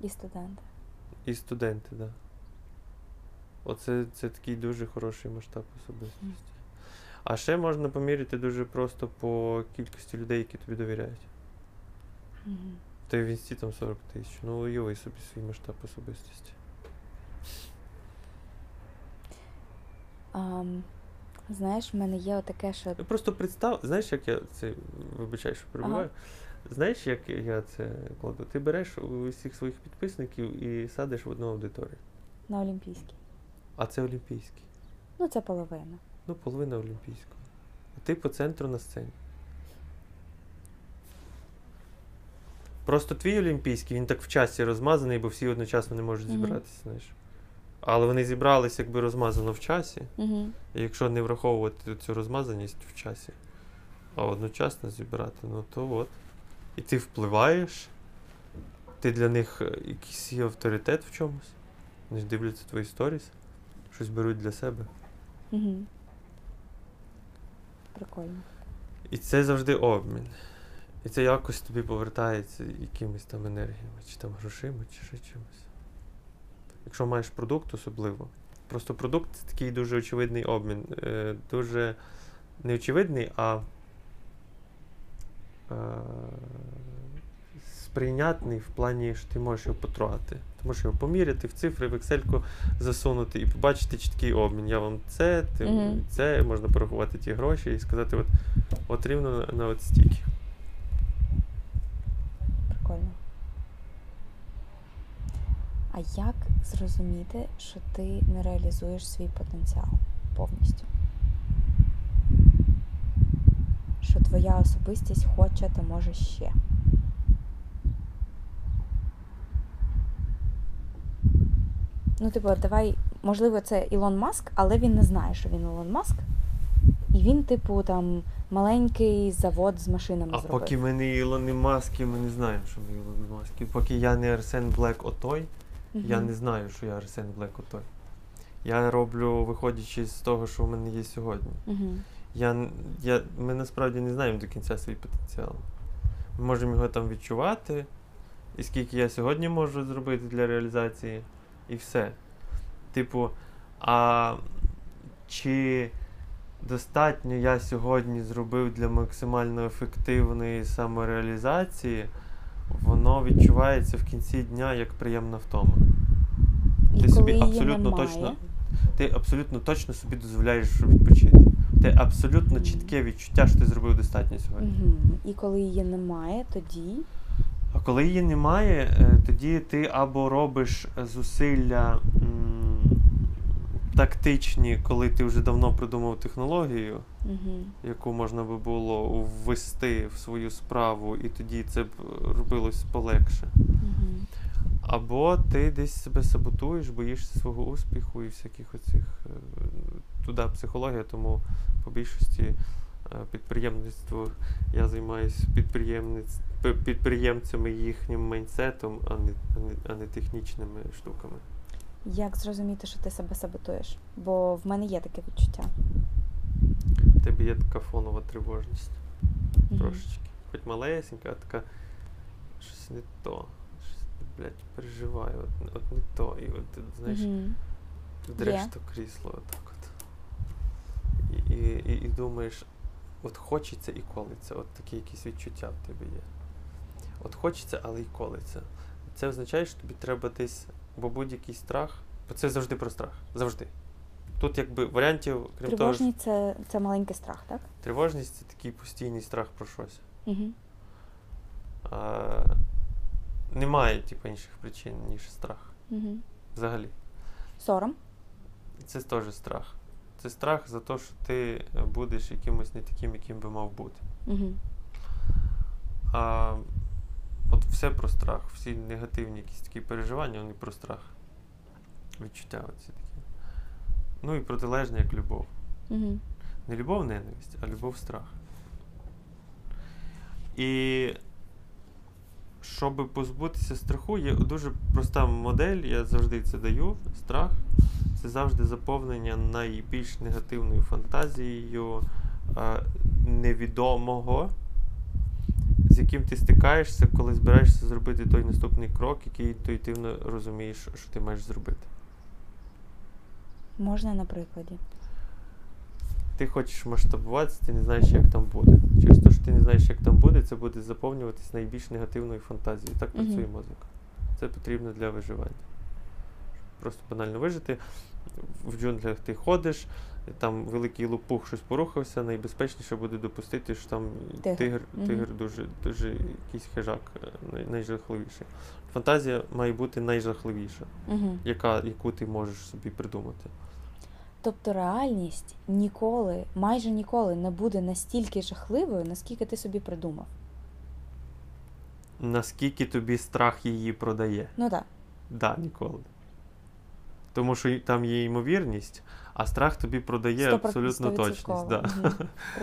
І студенти. І студенти, так. Да. Оце це такий дуже хороший масштаб особистості. Угу. А ще можна поміряти дуже просто по кількості людей, які тобі довіряють. Угу. Ти в Інсті там сорок тисяч. Ну, уяви собі свій масштаб особистості. Um, знаєш, в мене є отаке, що... Просто представ, знаєш, як я це, вибачай, що перебуваю, ага. Знаєш, як я це кладу? Ти береш усіх своїх підписників і садиш в одну аудиторію. На Олімпійський. А це Олімпійський. Ну, це половина. Ну, половина Олімпійського. А ти по центру на сцені. Просто твій Олімпійський, він так в часі розмазаний, бо всі одночасно не можуть зібратися, mm-hmm. знаєш. Але вони зібрались, якби розмазано в часі. Mm-hmm. І якщо не враховувати цю розмазаність в часі, а одночасно зібрати, ну то от. І ти впливаєш, ти для них якийсь є авторитет в чомусь. Вони ж дивляться твої сторіс, щось беруть для себе. Mm-hmm. Прикольно. І це завжди обмін. І це якось тобі повертається якимись там енергіями, чи там грошима, чи ще чимось. Якщо маєш продукт особливо. Просто продукт — це такий дуже очевидний обмін. Е, дуже не очевидний, а е, сприйнятний в плані, що ти можеш його потрогати. Ти можеш його поміряти, в цифри, в Excel-ку засунути і побачити чіткий обмін. Я вам це, ти mm-hmm. це, можна порахувати ті гроші і сказати, от, от рівно на, на от стільки. А як зрозуміти, що ти не реалізуєш свій потенціал повністю? Що твоя особистість хоче та може ще? Ну, типу, давай, можливо, це Ілон Маск, але він не знає, що він Ілон Маск. І він, типу, там, маленький завод з машинами а зробив. А поки ми не Ілон Маск, ми не знаємо, що ми Ілон Маск. І поки я не Арсен Блек отой, Uh-huh. я не знаю, що я Арсен Блек отой. Я роблю, виходячи з того, що в мене є сьогодні. Uh-huh. Я, я, ми насправді не знаємо до кінця свій потенціал. Ми можемо його там відчувати, і скільки я сьогодні можу зробити для реалізації, і все. Типу, а чи достатньо я сьогодні зробив для максимально ефективної самореалізації, воно відчувається в кінці дня як приємна втома. Ти собі абсолютно точно, ти абсолютно точно собі дозволяєш відпочити. Ти абсолютно чітке відчуття, що ти зробив достатньо сьогодні. Угу. І коли її немає, тоді? А коли її немає, тоді ти або робиш зусилля м- тактичні, коли ти вже давно придумав технологію, угу. яку можна би було ввести в свою справу, і тоді це б робилось полегше. Угу. Або ти десь себе саботуєш, боїшся свого успіху і всяких оцих... Туда психологія, тому по більшості підприємництво, я займаюся підприємниць... підприємцями їхнім майндсетом, а не, а не, а не технічними штуками. Як зрозуміти, що ти себе саботуєш? Бо в мене є таке відчуття. У тебе є така фонова тривожність. Mm-hmm. Трошечки. Хоч малесенька, а така щось не то. Щось, блядь, переживаю, от, от не то. І от, знаєш, mm-hmm. вдреш то крісло отак от. І, і, і, і думаєш, от хочеться і колиться. От такі якісь відчуття в тебе є. От хочеться, але й колиться. Це означає, що тобі треба десь, бо будь-який страх, бо це завжди про страх, завжди. Тут якби варіантів, крім того... Тривожність – це, це маленький страх, так? Тривожність – це такий постійний страх про щось. Угу. А, немає, типу, інших причин, ніж страх. Угу. Взагалі. Сором? Це теж страх. Це страх за те, що ти будеш якимось не таким, яким би мав бути. Угу. А, от все про страх, всі негативні якісь такі переживання, вони про страх. Відчуття оці такі. Ну і протилежне, як любов. Угу. Не любов ненависть, а любов страх. І щоб позбутися страху, є дуже проста модель, я завжди це даю, страх. Це завжди заповнення найбільш негативною фантазією а, невідомого, з яким ти стикаєшся, коли збираєшся зробити той наступний крок, який інтуїтивно розумієш, що ти маєш зробити. Можна на прикладі? Ти хочеш масштабуватися, ти не знаєш, як там буде. Через те, що ти не знаєш, як там буде, це буде заповнюватись найбільш негативною фантазією. Так працює mm-hmm. мозок. Це потрібно для виживання. Просто банально вижити. В джунглях ти ходиш, там великий лопух щось порухався, найбезпечніше буде допустити, що там тигр, тигр, mm-hmm. тигр дуже, дуже якийсь хижак, найжахливіший. Фантазія має бути найжахливіша, mm-hmm. яка, яку ти можеш собі придумати. Тобто реальність ніколи, майже ніколи не буде настільки жахливою, наскільки ти собі придумав. Наскільки тобі страх її продає. Ну так. Так, ніколи. Тому що там є ймовірність, а страх тобі продає абсолютно точність. Да.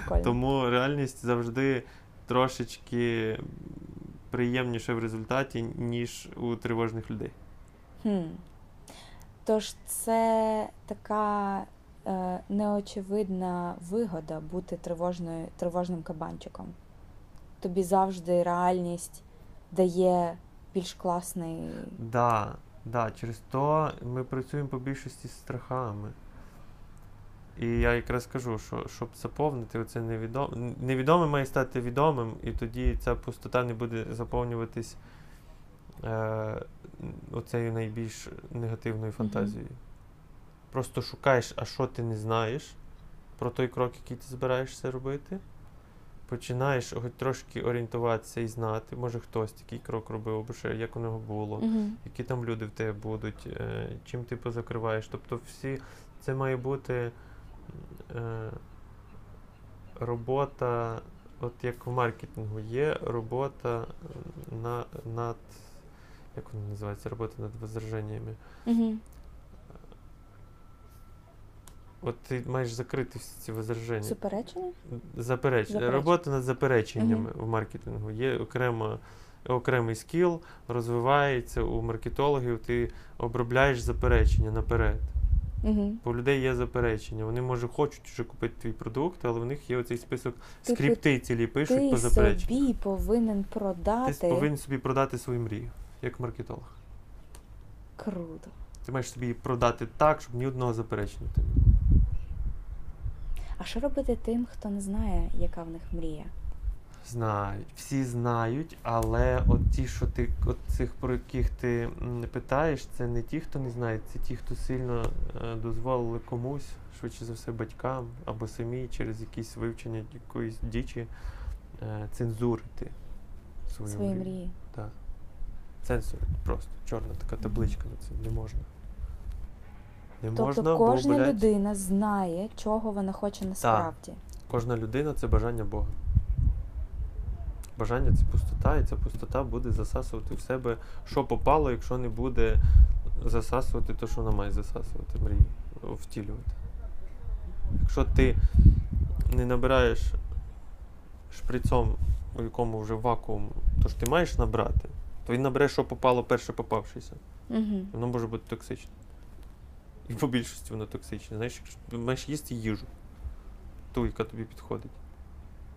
Угу. Тому реальність завжди трошечки приємніша в результаті, ніж у тривожних людей. Хм. Тож це така е, неочевидна вигода бути тривожною, тривожним кабанчиком. Тобі завжди реальність дає більш класний... Да. Так, через то ми працюємо по більшості з страхами. І я якраз кажу, що щоб заповнити оце невідоме, невідоме має стати відомим, і тоді ця пустота не буде заповнюватись е, оцею найбільш негативною фантазією. Mm-hmm. Просто шукаєш, а що ти не знаєш про той крок, який ти збираєшся робити. Починаєш хоч трошки орієнтуватися і знати, може хтось такий крок робив, або ще як у нього було, uh-huh. які там люди в тебе будуть, е, чим ти позакриваєш. Тобто всі, це має бути е, робота, от як в маркетингу є, робота на, над, як вона називається, робота над возраженнями. Uh-huh. От ти маєш закрити всі ці возраження. Суперечення? Заперечення. Робота над запереченнями uh-huh. в маркетингу. Є окрема, окремий скіл, розвивається у маркетологів, ти обробляєш заперечення наперед. Uh-huh. Бо у людей є заперечення. Вони, може, хочуть вже купити твій продукт, але в них є оцей список, скрипти цілі пишуть по запереченню. Ти собі повинен продати... Ти повинен собі продати свою мрію, як маркетолог. Круто. Ти маєш собі продати так, щоб ні одного заперечення тобі. А що робити тим, хто не знає, яка в них мрія? Знають. Всі знають, але от ті, що ти, от цих, про яких ти питаєш, це не ті, хто не знає, це ті, хто сильно дозволили комусь, швидше за все батькам, або самі через якісь вивчення якоїсь дічі, цензурити свої, свої мрії. мрії. Так. Цензурити просто. Чорна така табличка на це. Не можна. Не тобто можна, кожна бо, блядь... людина знає, чого вона хоче насправді. Так. Кожна людина – це бажання Бога. Бажання – це пустота, і ця пустота буде засасувати в себе, що попало, якщо не буде засасувати те, що вона має засасувати, мрії, втілювати. Якщо ти не набираєш шприцом, у якому вже вакуум, то ж ти маєш набрати, то він набере, що попало, перше попавшися. Угу. Воно може бути токсичне. І по більшості воно токсичне. Знаєш, маєш їсти їжу, ту, яка тобі підходить.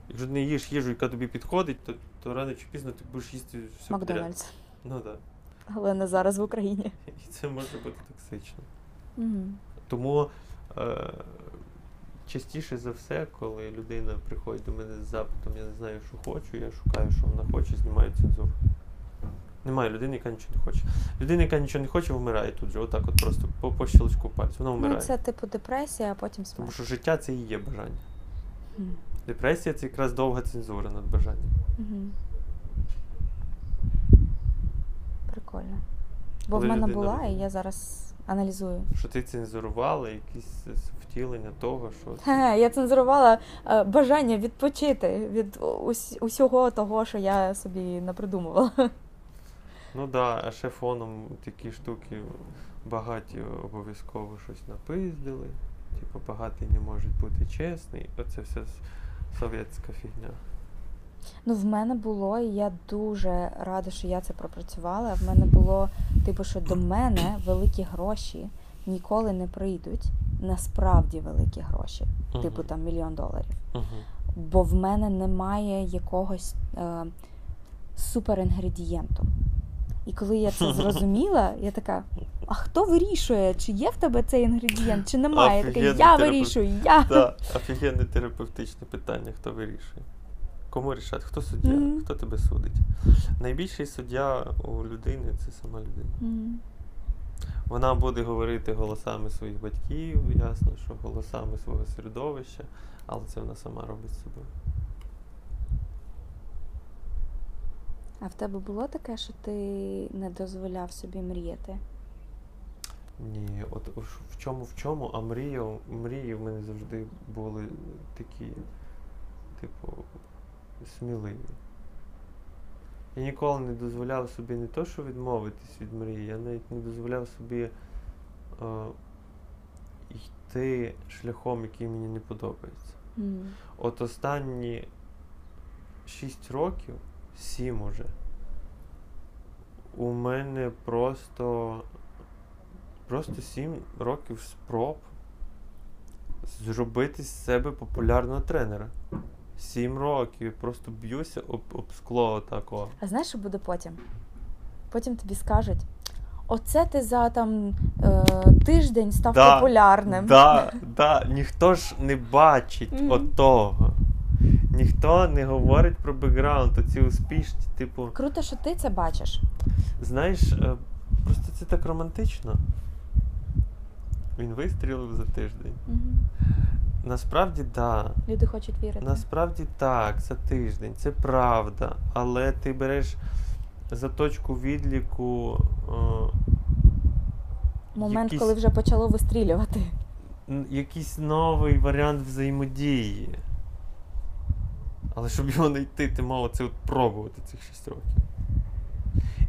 Якщо ти не їш їжу, яка тобі підходить, то, то рано чи пізно ти будеш їсти все McDonald's. Ну так. Да. Але не зараз в Україні. І це може бути токсично. Угу. Тому е- частіше за все, коли людина приходить до мене з запитом, я не знаю, що хочу, я шукаю, що вона хоче, знімаю цензуру. Немає людини, яка нічого не хоче. Людина, яка нічого не хоче, вмирає тут же, отак от просто по, по щелчку пальцю. Вона вмирає. Ну, це типу депресія, а потім смерть. Тому що життя — це і є бажання. Mm. Депресія — це якраз довга цензура над бажанням. Mm-hmm. Прикольно. Бо коли в мене була, вмирає. І я зараз аналізую. Що ти цензурувала якісь втілення того, що... Ха, я цензурувала е, бажання відпочити від усь, усього того, що я собі напридумувала. Ну да, а ще фоном такі штуки багаті обов'язково щось напиздили, типу багаті не можуть бути чесні, оце все совєтська фігня. Ну, в мене було, і я дуже рада, що я це пропрацювала, в мене було, типу, що до мене великі гроші ніколи не прийдуть, насправді великі гроші, uh-huh. типу там мільйон доларів, uh-huh. бо в мене немає якогось е- суперінгредієнту. І коли я це зрозуміла, я така, а хто вирішує, чи є в тебе цей інгредієнт, чи немає? Я така, я терапев... вирішую, я. Да, офігенне терапевтичне питання, хто вирішує. Кому рішать? Хто суддя? Mm-hmm. Хто тебе судить? Найбільший суддя у людини – це сама людина. Mm-hmm. Вона буде говорити голосами своїх батьків, ясно, що голосами свого середовища, але це вона сама робить з собою. А в тебе було таке, що ти не дозволяв собі мріяти? Ні, от в чому, в чому, а мрія, мрії в мене завжди були такі, типу, сміливі. Я ніколи не дозволяв собі не то, що відмовитись від мрії, я навіть не дозволяв собі е, йти шляхом, який мені не подобається. Mm. От останні шість років, сім уже, у мене просто просто сім років спроб зробити з себе популярного тренера. Сім років, просто б'юся об, об скло такого. А знаєш, що буде потім? Потім тобі скажуть, оце ти за там е, тиждень став да, популярним. Да, да, ніхто ж не бачить mm-hmm. отого. Ніхто не говорить про бекграунд, оці успішні, типу... Круто, що ти це бачиш. Знаєш, просто це так романтично. Він вистрілив за тиждень. Mm-hmm. Насправді, да. Люди хочуть вірити. Насправді, так, за тиждень, це правда. Але ти береш за точку відліку... Е, момент, якісь... коли вже почало вистрілювати. Якийсь новий варіант взаємодії. Але щоб його знайти, ти мав це от пробувати цих шість років.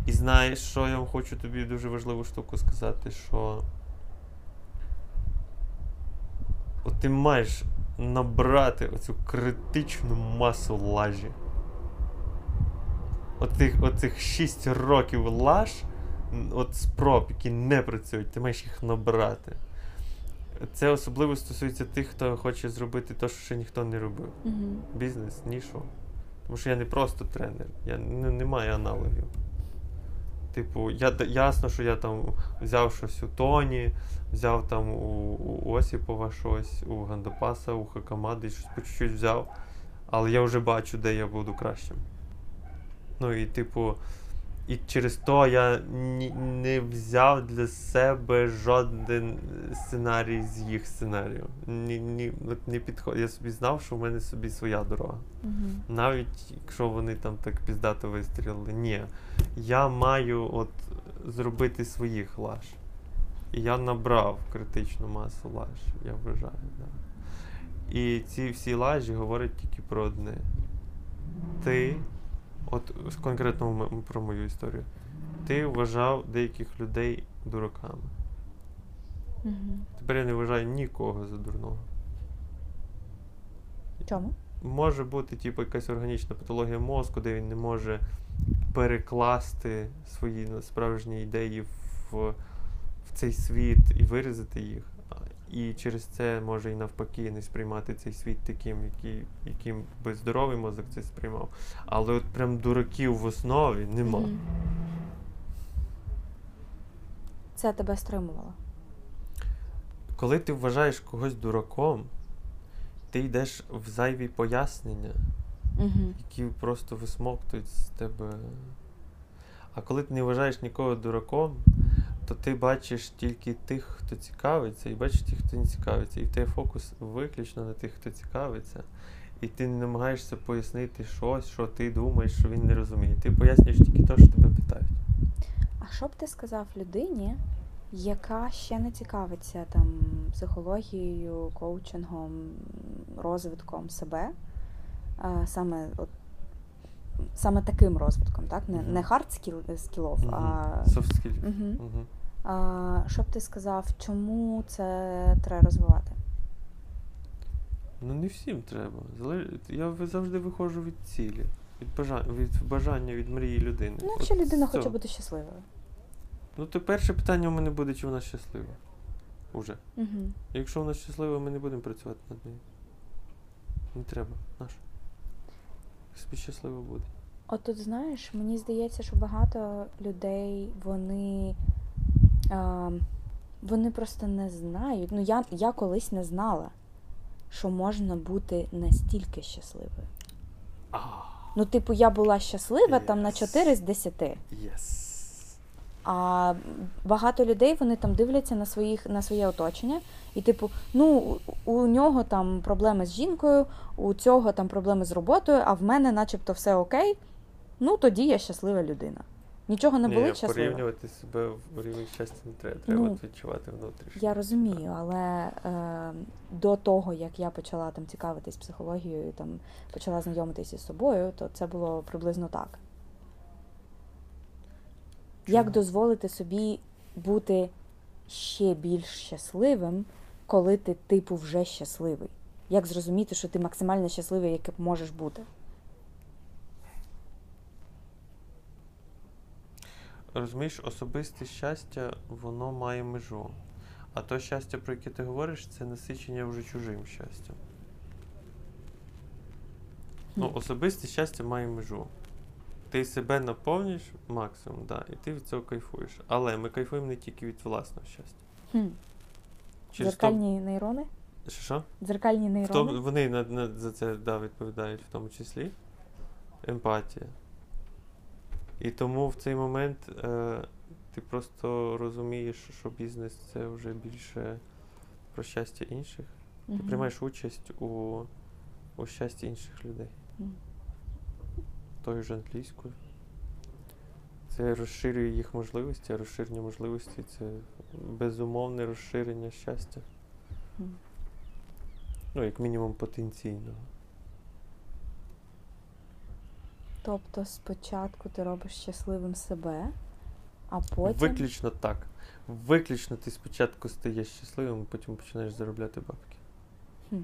І знаєш, що я хочу тобі дуже важливу штуку сказати, що от ти маєш набрати оцю критичну масу лажі. Оцих, оцих шість років лаж, от спроб, які не працюють, ти маєш їх набрати. Це особливо стосується тих, хто хоче зробити те, що ще ніхто не робив. Mm-hmm. Бізнес, нішу. Тому що я не просто тренер, я не, не маю аналогів. Типу, я, ясно, що я там взяв щось у Тоні, взяв там у, у Осіпова щось, у Гандопаса, у Хакамади, щось по чуть-чуть взяв, але я вже бачу, де я буду кращим. Ну і типу, і через то я ні, не взяв для себе жоден сценарій з їх сценарію. Ні, ні, от не підход... Я собі знав, що в мене собі своя дорога. Mm-hmm. Навіть якщо вони там так піздато вистрілили. Ні. Я маю от зробити своїх лаж. І я набрав критичну масу лаж, я вважаю. Да. І ці всі лажі говорять тільки про одне. Ти От конкретно про мою історію. Ти вважав деяких людей дураками. Mm-hmm. Тепер я не вважаю нікого за дурного. Чому? Може бути типу, якась органічна патологія мозку, де він не може перекласти свої справжні ідеї в, в цей світ і виразити їх. І через це може і навпаки не сприймати цей світ таким, який, яким би здоровий мозок це сприймав. Але от прям дураків в основі нема. Це тебе стримувало? Коли ти вважаєш когось дураком, ти йдеш в зайві пояснення, угу. які просто висмоктують з тебе. А коли ти не вважаєш нікого дураком, то ти бачиш тільки тих, хто цікавиться, і бачиш тих, хто не цікавиться. І в тебе фокус виключно на тих, хто цікавиться. І ти не намагаєшся пояснити щось, що ти думаєш, що він не розуміє. Ти пояснюєш тільки те, що тебе питають. А що б ти сказав людині, яка ще не цікавиться там психологією, коучингом, розвитком себе, а, саме, от, саме таким розвитком, так? Не, не hard skill, mm-hmm. а soft skill. Mm-hmm. Mm-hmm. А, що б ти сказав, чому це треба розвивати? Ну, не всім треба. Я завжди виходжу від цілі, від бажання, від, бажання, від мрії людини. Ну, якщо людина хоче бути щасливою. Ну, то перше питання у мене буде, чи вона щаслива. Уже. Угу. Якщо вона щаслива, ми не будемо працювати над нею. Не треба. Нащо? Собі щаслива буде. От тут, знаєш, мені здається, що багато людей, вони... Е, вони просто не знають. Ну, я, я колись не знала, що можна бути настільки щасливою. Oh. Ну, типу, я була щаслива yes. там на чотири з десяти. Yes. А багато людей, вони там дивляться на своїх, на своє оточення і типу, ну, у нього там проблеми з жінкою, у цього там проблеми з роботою, а в мене начебто все окей, ну, тоді я щаслива людина. Нічого не болить, щаслива. Ні, порівнювати себе в рівень щастя не треба, треба ну, відчувати внутрішньо. Я розумію, але е, до того, як я почала там цікавитись психологією, там почала знайомитись із собою, то це було приблизно так. Чому? Як дозволити собі бути ще більш щасливим, коли ти, типу, вже щасливий? Як зрозуміти, що ти максимально щасливий, яким можеш бути? Розумієш, особисте щастя, воно має межу. А то щастя, про яке ти говориш, це насичення вже чужим щастям. Ну, особисте щастя має межу. Ти себе наповнюєш максимум, да, і ти від цього кайфуєш. Але ми кайфуємо не тільки від власного щастя. Хм. Дзеркальні то... нейрони? Що? Дзеркальні нейрони? То, вони на, на, за це да, відповідають в тому числі. Емпатія. І тому в цей момент е, ти просто розумієш, що бізнес – це вже більше про щастя інших. Угу. Ти приймаєш участь у, у щасті інших людей. Угу. Тою ж англійською. Це розширює їх можливості, а розширення можливості – це безумовне розширення щастя. Mm. Ну, як мінімум, потенційного. Тобто спочатку ти робиш щасливим себе, а потім… Виключно так. Виключно ти спочатку стаєш щасливим, а потім починаєш заробляти бабки. Mm.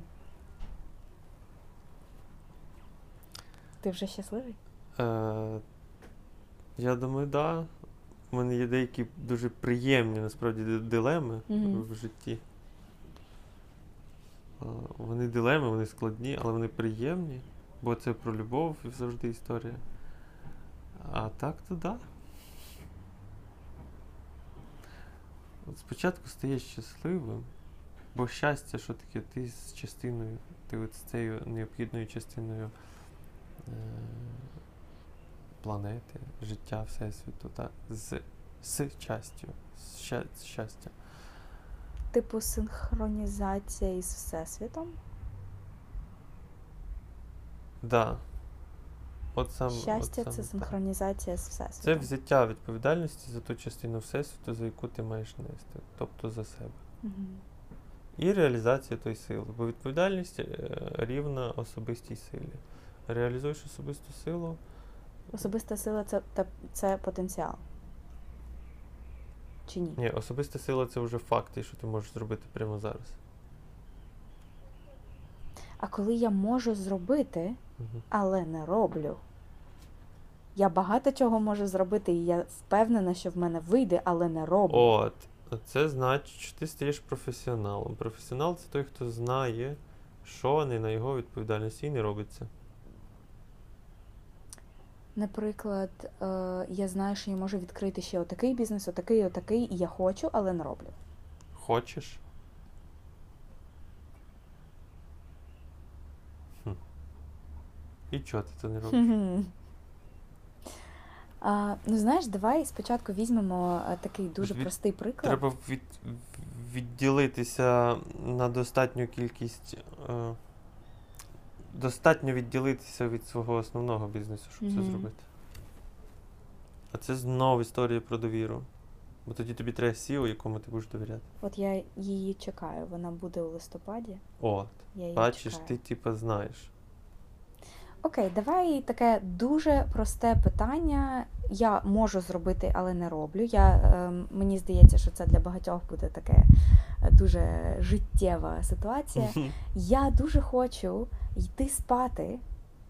Ти вже щасливий? Е, я думаю, так. Да. У мене є деякі дуже приємні, насправді, дилеми mm-hmm. в житті. Е, вони дилеми, вони складні, але вони приємні, бо це про любов і завжди історія. А так, то да. От спочатку стаєш щасливим, бо щастя, що таке, ти з частиною, ти от з цією необхідною частиною планети, життя, всесвіту, та з, з частю, з щастя. Типу синхронізація із Всесвітом? Так. Да. От сам, щастя от — це синхронізація з Всесвітом. Це взяття відповідальності за ту частину Всесвіту, за яку ти маєш нести, тобто за себе. Угу. І реалізація тої сили, бо відповідальність рівна особистій силі. Реалізуєш особисту силу. Особиста сила це, – це потенціал? Чи ні? Ні, особиста сила – це вже факти, що ти можеш зробити прямо зараз. А коли я можу зробити, угу. але не роблю? Я багато чого можу зробити, і я впевнена, що в мене вийде, але не роблю. От. Це значить, що ти стаєш професіоналом. Професіонал – це той, хто знає, що не на його відповідальності і не робиться. Наприклад, я знаю, що я можу відкрити ще отакий бізнес, отакий, отакий, і я хочу, але не роблю. Хочеш? І чого ти це не робиш? Mm-hmm. А, ну, знаєш, давай спочатку візьмемо такий дуже від... простий приклад. Треба від... відділитися на достатню кількість... Е... Достатньо відділитися від свого основного бізнесу, щоб mm-hmm. це зробити. А це знову історія про довіру. Бо тоді тобі треба сі і о, якому ти будеш довіряти. От я її чекаю, вона буде у листопаді. От, бачиш, чекаю. Ти типа знаєш. Окей, давай таке дуже просте питання. Я можу зробити, але не роблю. Я, е, мені здається, що це для багатьох буде така дуже життєва ситуація. Я дуже хочу йти спати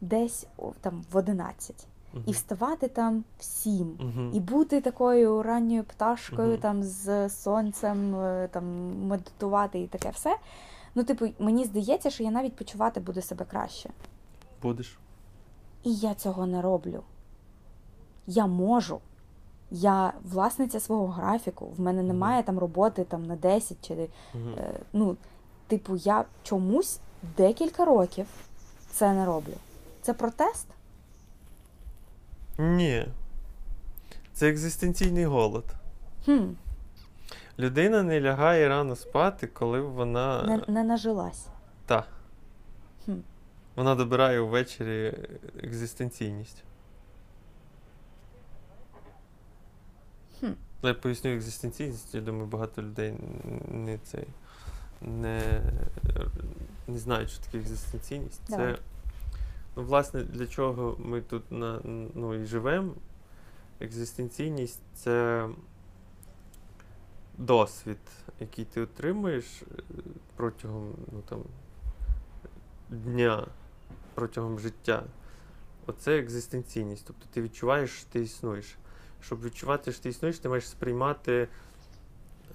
десь там в одинадцять. Uh-huh. І вставати там в сім, uh-huh. і бути такою ранньою пташкою, uh-huh. там, з сонцем, там, медитувати і таке все. Ну, типу, мені здається, що я навіть почувати буду себе краще. Будеш. І я цього не роблю. Я можу. Я власниця свого графіку, в мене немає uh-huh. там роботи там, на десять чи... Uh-huh. Е, ну, типу, я чомусь декілька років це не роблю. Це протест? Ні. Це екзистенційний голод. Хм. Людина не лягає рано спати, коли вона... Не, не нажилась. Так. Хм. Вона добирає ввечері екзистенційність. Хм. Я поясню екзистенційність, я думаю, багато людей не цей... Не, не знають, що таке екзистенційність. Давай. Це... Ну, власне, для чого ми тут на, ну, і живемо? Екзистенційність – це досвід, який ти отримуєш протягом ну, там, дня, протягом життя. Оце екзистенційність. Тобто ти відчуваєш, що ти існуєш. Щоб відчувати, що ти існуєш, ти маєш сприймати,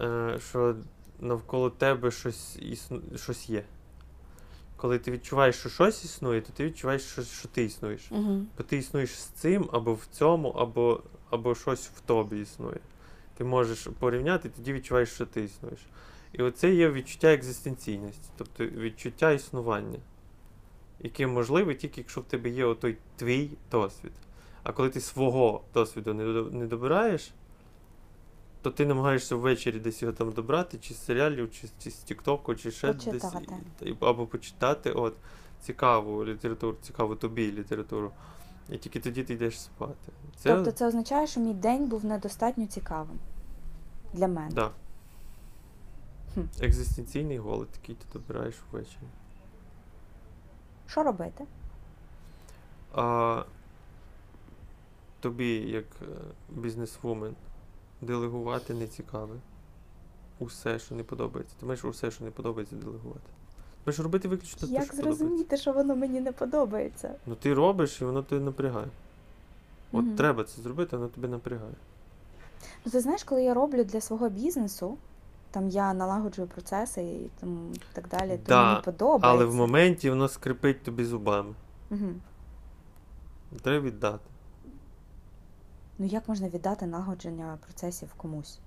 е, що навколо тебе щось, існу... щось є. Коли ти відчуваєш, що щось існує, то ти відчуваєш, що, що ти існуєш. Uh-huh. Бо ти існуєш з цим, або в цьому, або, або щось в тобі існує. Ти можеш порівняти, тоді відчуваєш, що ти існуєш. І оце є відчуття екзистенційності, тобто відчуття існування, яке можливе тільки, якщо в тебе є отой твій досвід. А коли ти свого досвіду не добираєш, то ти намагаєшся ввечері десь його там добрати, чи з серіалів, чи, чи з Тік-Току, чи ще почитати. Десь, або почитати, от, цікаву літературу, цікаву тобі літературу, і тільки тоді ти йдеш спати. Це... Тобто це означає, що мій день був недостатньо цікавим для мене? Так. Да. Хм. Екзистенційний голод, який ти добираєш ввечері. Що робити? А, тобі, як бізнесвумен, делегувати не цікаве. Усе, що не подобається. Ти маєш усе, що не подобається, делегувати. Ти маєш робити виключно те, що подобається. Як зрозуміти, що воно мені не подобається? Ну ти робиш, і воно тебе напрягає. От mm-hmm. треба це зробити, воно тебе напрягає. Ну ти знаєш, коли я роблю для свого бізнесу, там я налагоджую процеси і там, так далі, то да, мені подобається. Але в моменті воно скрипить тобі зубами. Mm-hmm. Треба віддати. Ну, як можна віддати налагодження процесів комусь?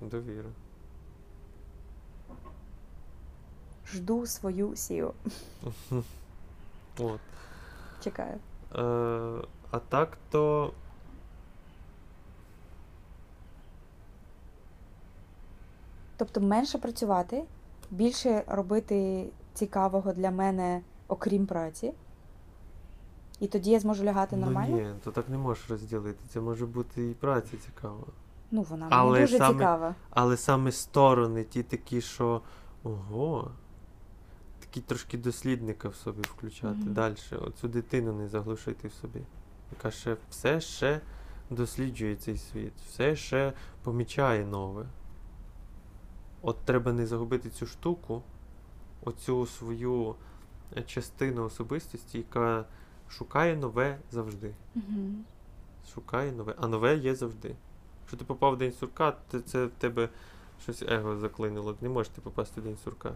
Довіра. Жду свою сі і о. От. Чекаю. Е, а так то... Тобто менше працювати, більше робити цікавого для мене, окрім праці. І тоді я зможу лягати нормально? Ну, ні, то так не можеш розділити. Це може бути і праця цікава. Ну, вона мені але дуже саме, цікава. Але саме сторони ті такі, що ого, такі трошки дослідника в собі включати mm-hmm. далі. Оцю дитину не заглушити в собі. Яка ще все ще досліджує цей світ, все ще помічає нове. От треба не загубити цю штуку, оцю свою частину особистості, яка шукає нове завжди. Mm-hmm. Шукає нове. А нове є завжди. Якщо ти попав в День сурка, то це в тебе щось его заклинило. Не можеш ти попасти в День сурка.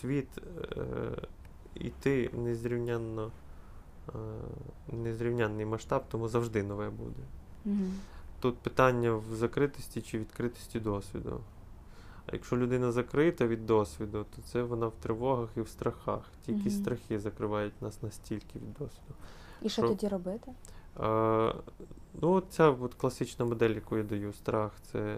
Світ, е- і ти незрівнянно, е- незрівнянний масштаб, тому завжди нове буде. Mm-hmm. Тут питання в закритості чи відкритості досвіду. А якщо людина закрита від досвіду, то це вона в тривогах і в страхах. Тільки mm-hmm. страхи закривають нас настільки від досвіду. І що Про... тоді робити? А, ну, ця от класична модель, яку я даю, страх – це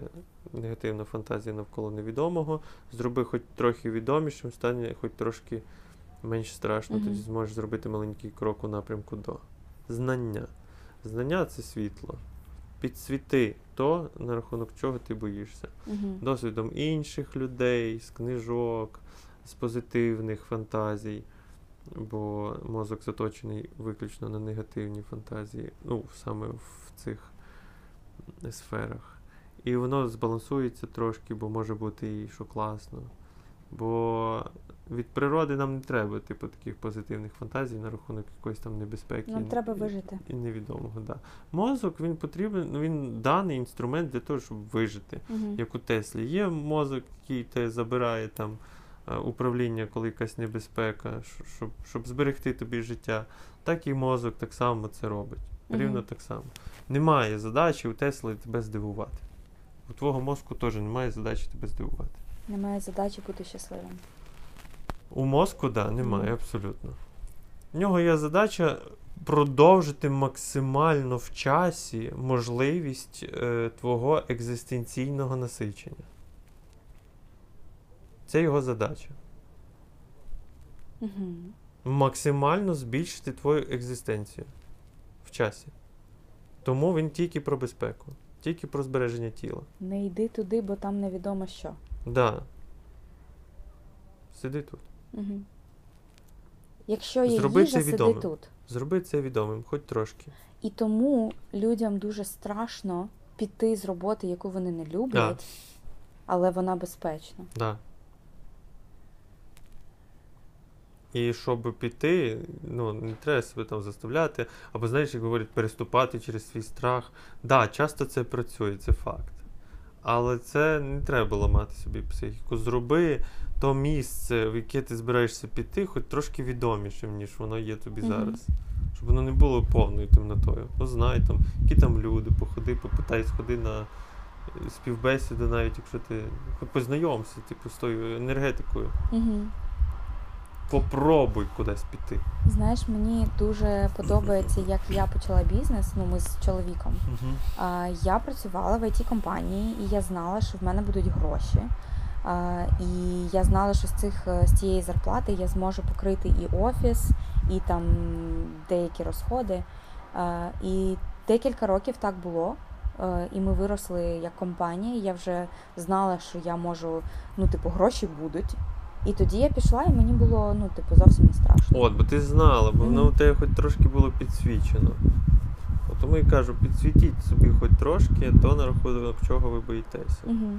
негативна фантазія навколо невідомого. Зроби хоч трохи відомішим, стане хоч трошки менш страшно, mm-hmm. тоді зможеш зробити маленький крок у напрямку до. Знання. Знання – це світло. Підсвіти то, на рахунок чого ти боїшся. Uh-huh. Досвідом інших людей, з книжок, з позитивних фантазій, бо мозок заточений виключно на негативні фантазії, ну, саме в цих сферах. І воно збалансується трошки, бо може бути і що класно. Бо від природи нам не треба, типу, таких позитивних фантазій на рахунок якоїсь там небезпеки. Нам треба вижити. І невідомого, да. Мозок, він потрібен, він даний інструмент для того, щоб вижити. Угу. Як у Теслі. Є мозок, який те забирає там управління, коли якась небезпека, щоб, щоб зберегти тобі життя. Так і мозок так само це робить. Рівно угу. так само. Немає задачі у Тесли тебе здивувати. У твого мозку теж немає задачі тебе здивувати. Немає задачі бути щасливим. У мозку, так, да, немає, абсолютно. У нього є задача продовжити максимально в часі можливість е, твого екзистенційного насичення. Це його задача. Угу. Максимально збільшити твою екзистенцію в часі. Тому він тільки про безпеку, тільки про збереження тіла. Не йди туди, бо там невідомо що. Так. Да. Сиди тут. Угу. Якщо є Зроби їжа, сиди відомим. Тут. Зроби це відомим, хоч трошки. І тому людям дуже страшно піти з роботи, яку вони не люблять, да. але вона безпечна. Так. Да. І щоб піти, ну, не треба себе там заставляти, або, знаєш, як говорять, переступати через свій страх. Так, да, часто це працює, це факт. Але це не треба ламати собі психіку. Зроби то місце, в яке ти збираєшся піти, хоч трошки відомішим, ніж воно є тобі mm-hmm. зараз. Щоб воно не було повною темнотою. Познай там, які там люди, походи, попитай, сходи на співбесіду, навіть якщо ти познайомся, типу, з тою енергетикою. Mm-hmm. Попробуй кудись піти. Знаєш, мені дуже подобається, як я почала бізнес, ну ми з чоловіком. Uh-huh. А, я працювала в ай ті-компанії, і я знала, що в мене будуть гроші. А, і я знала, що з, цих, з цієї зарплати я зможу покрити і офіс, і там деякі розходи. А, і декілька років так було. І ми виросли як компанія. Я вже знала, що я можу, ну типу, гроші будуть. І тоді я пішла, і мені було, ну, типу, зовсім не страшно. От, бо ти знала, бо воно mm-hmm. у тебе хоч трошки було підсвічено. От тому і кажу, підсвітіть собі хоч трошки, то на рахунок чого ви боїтеся. Mm-hmm.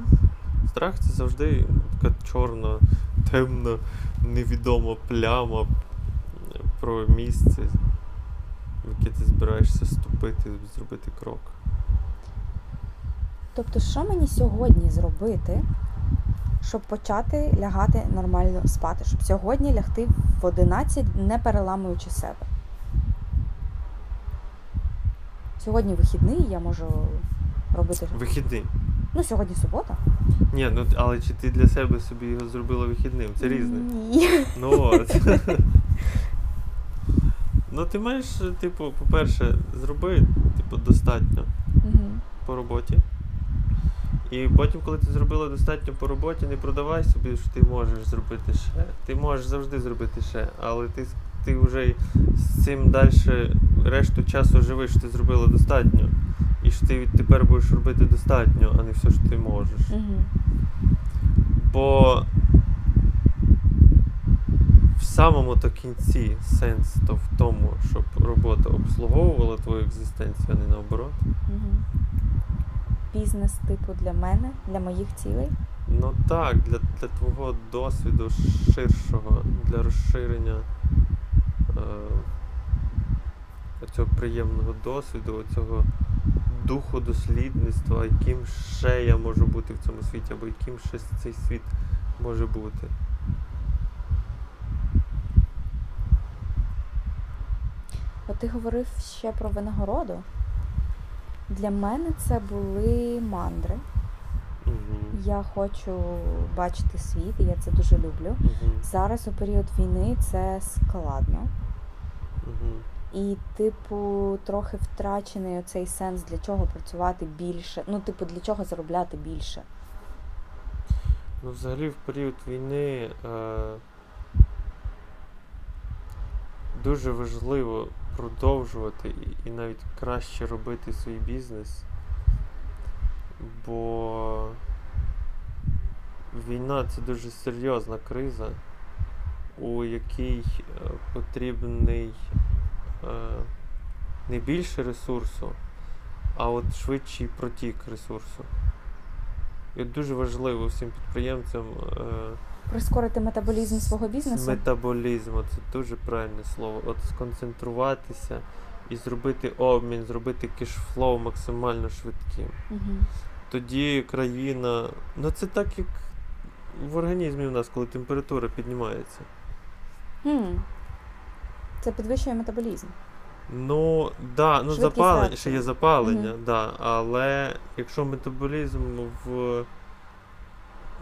Страх – це завжди така чорна, темна, невідома пляма про місце, в яке ти збираєшся ступити, зробити крок. Тобто, що мені сьогодні зробити, щоб почати лягати нормально спати, щоб сьогодні лягти в одинадцять, не переламуючи себе. Сьогодні вихідний, я можу робити... Вихідний? Ну, сьогодні субота. Ні, ну, але чи ти для себе собі його зробила вихідним? Це різне. Ні. Ну, от. Ну, ти маєш, типу, по-перше, зроби, типу, достатньо по роботі. І потім, коли ти зробила достатньо по роботі, не продавай собі, що ти можеш зробити ще. Ти можеш завжди зробити ще, але ти, ти вже з цим далі решту часу живеш, що ти зробила достатньо. І що ти відтепер будеш робити достатньо, а не все, що ти можеш. Угу. Бо в самому-то кінці сенс то в тому, щоб робота обслуговувала твою екзистенцію, а не наоборот. Угу. Бізнес, типу, для мене, для моїх цілей? Ну так, для, для твого досвіду ширшого, для розширення е, цього приємного досвіду, цього духу дослідництва, яким ще я можу бути в цьому світі, або яким ще цей світ може бути. А ти говорив ще про винагороду? Для мене це були мандри. Угу. я хочу бачити світ, і я це дуже люблю. Uh-huh. Зараз у період війни це складно. Uh-huh. І, типу, трохи втрачений оцей сенс, для чого працювати більше, ну, типу, для чого заробляти більше. Ну, взагалі, в період війни е- дуже важливо продовжувати і, і навіть краще робити свій бізнес, бо війна – це дуже серйозна криза, у якій е- потрібний не більше ресурсу, а от швидший протік ресурсу. І от дуже важливо всім підприємцям прискорити метаболізм свого бізнесу. Метаболізм, це дуже правильне слово. От сконцентруватися і зробити обмін, зробити кешфлоу максимально швидким. Угу. Тоді країна, ну це так як в організмі в нас, коли температура піднімається. Mm. Це підвищує метаболізм. Ну, так, да, ну, запалення, ще є запалення, mm-hmm. да, але якщо метаболізм в,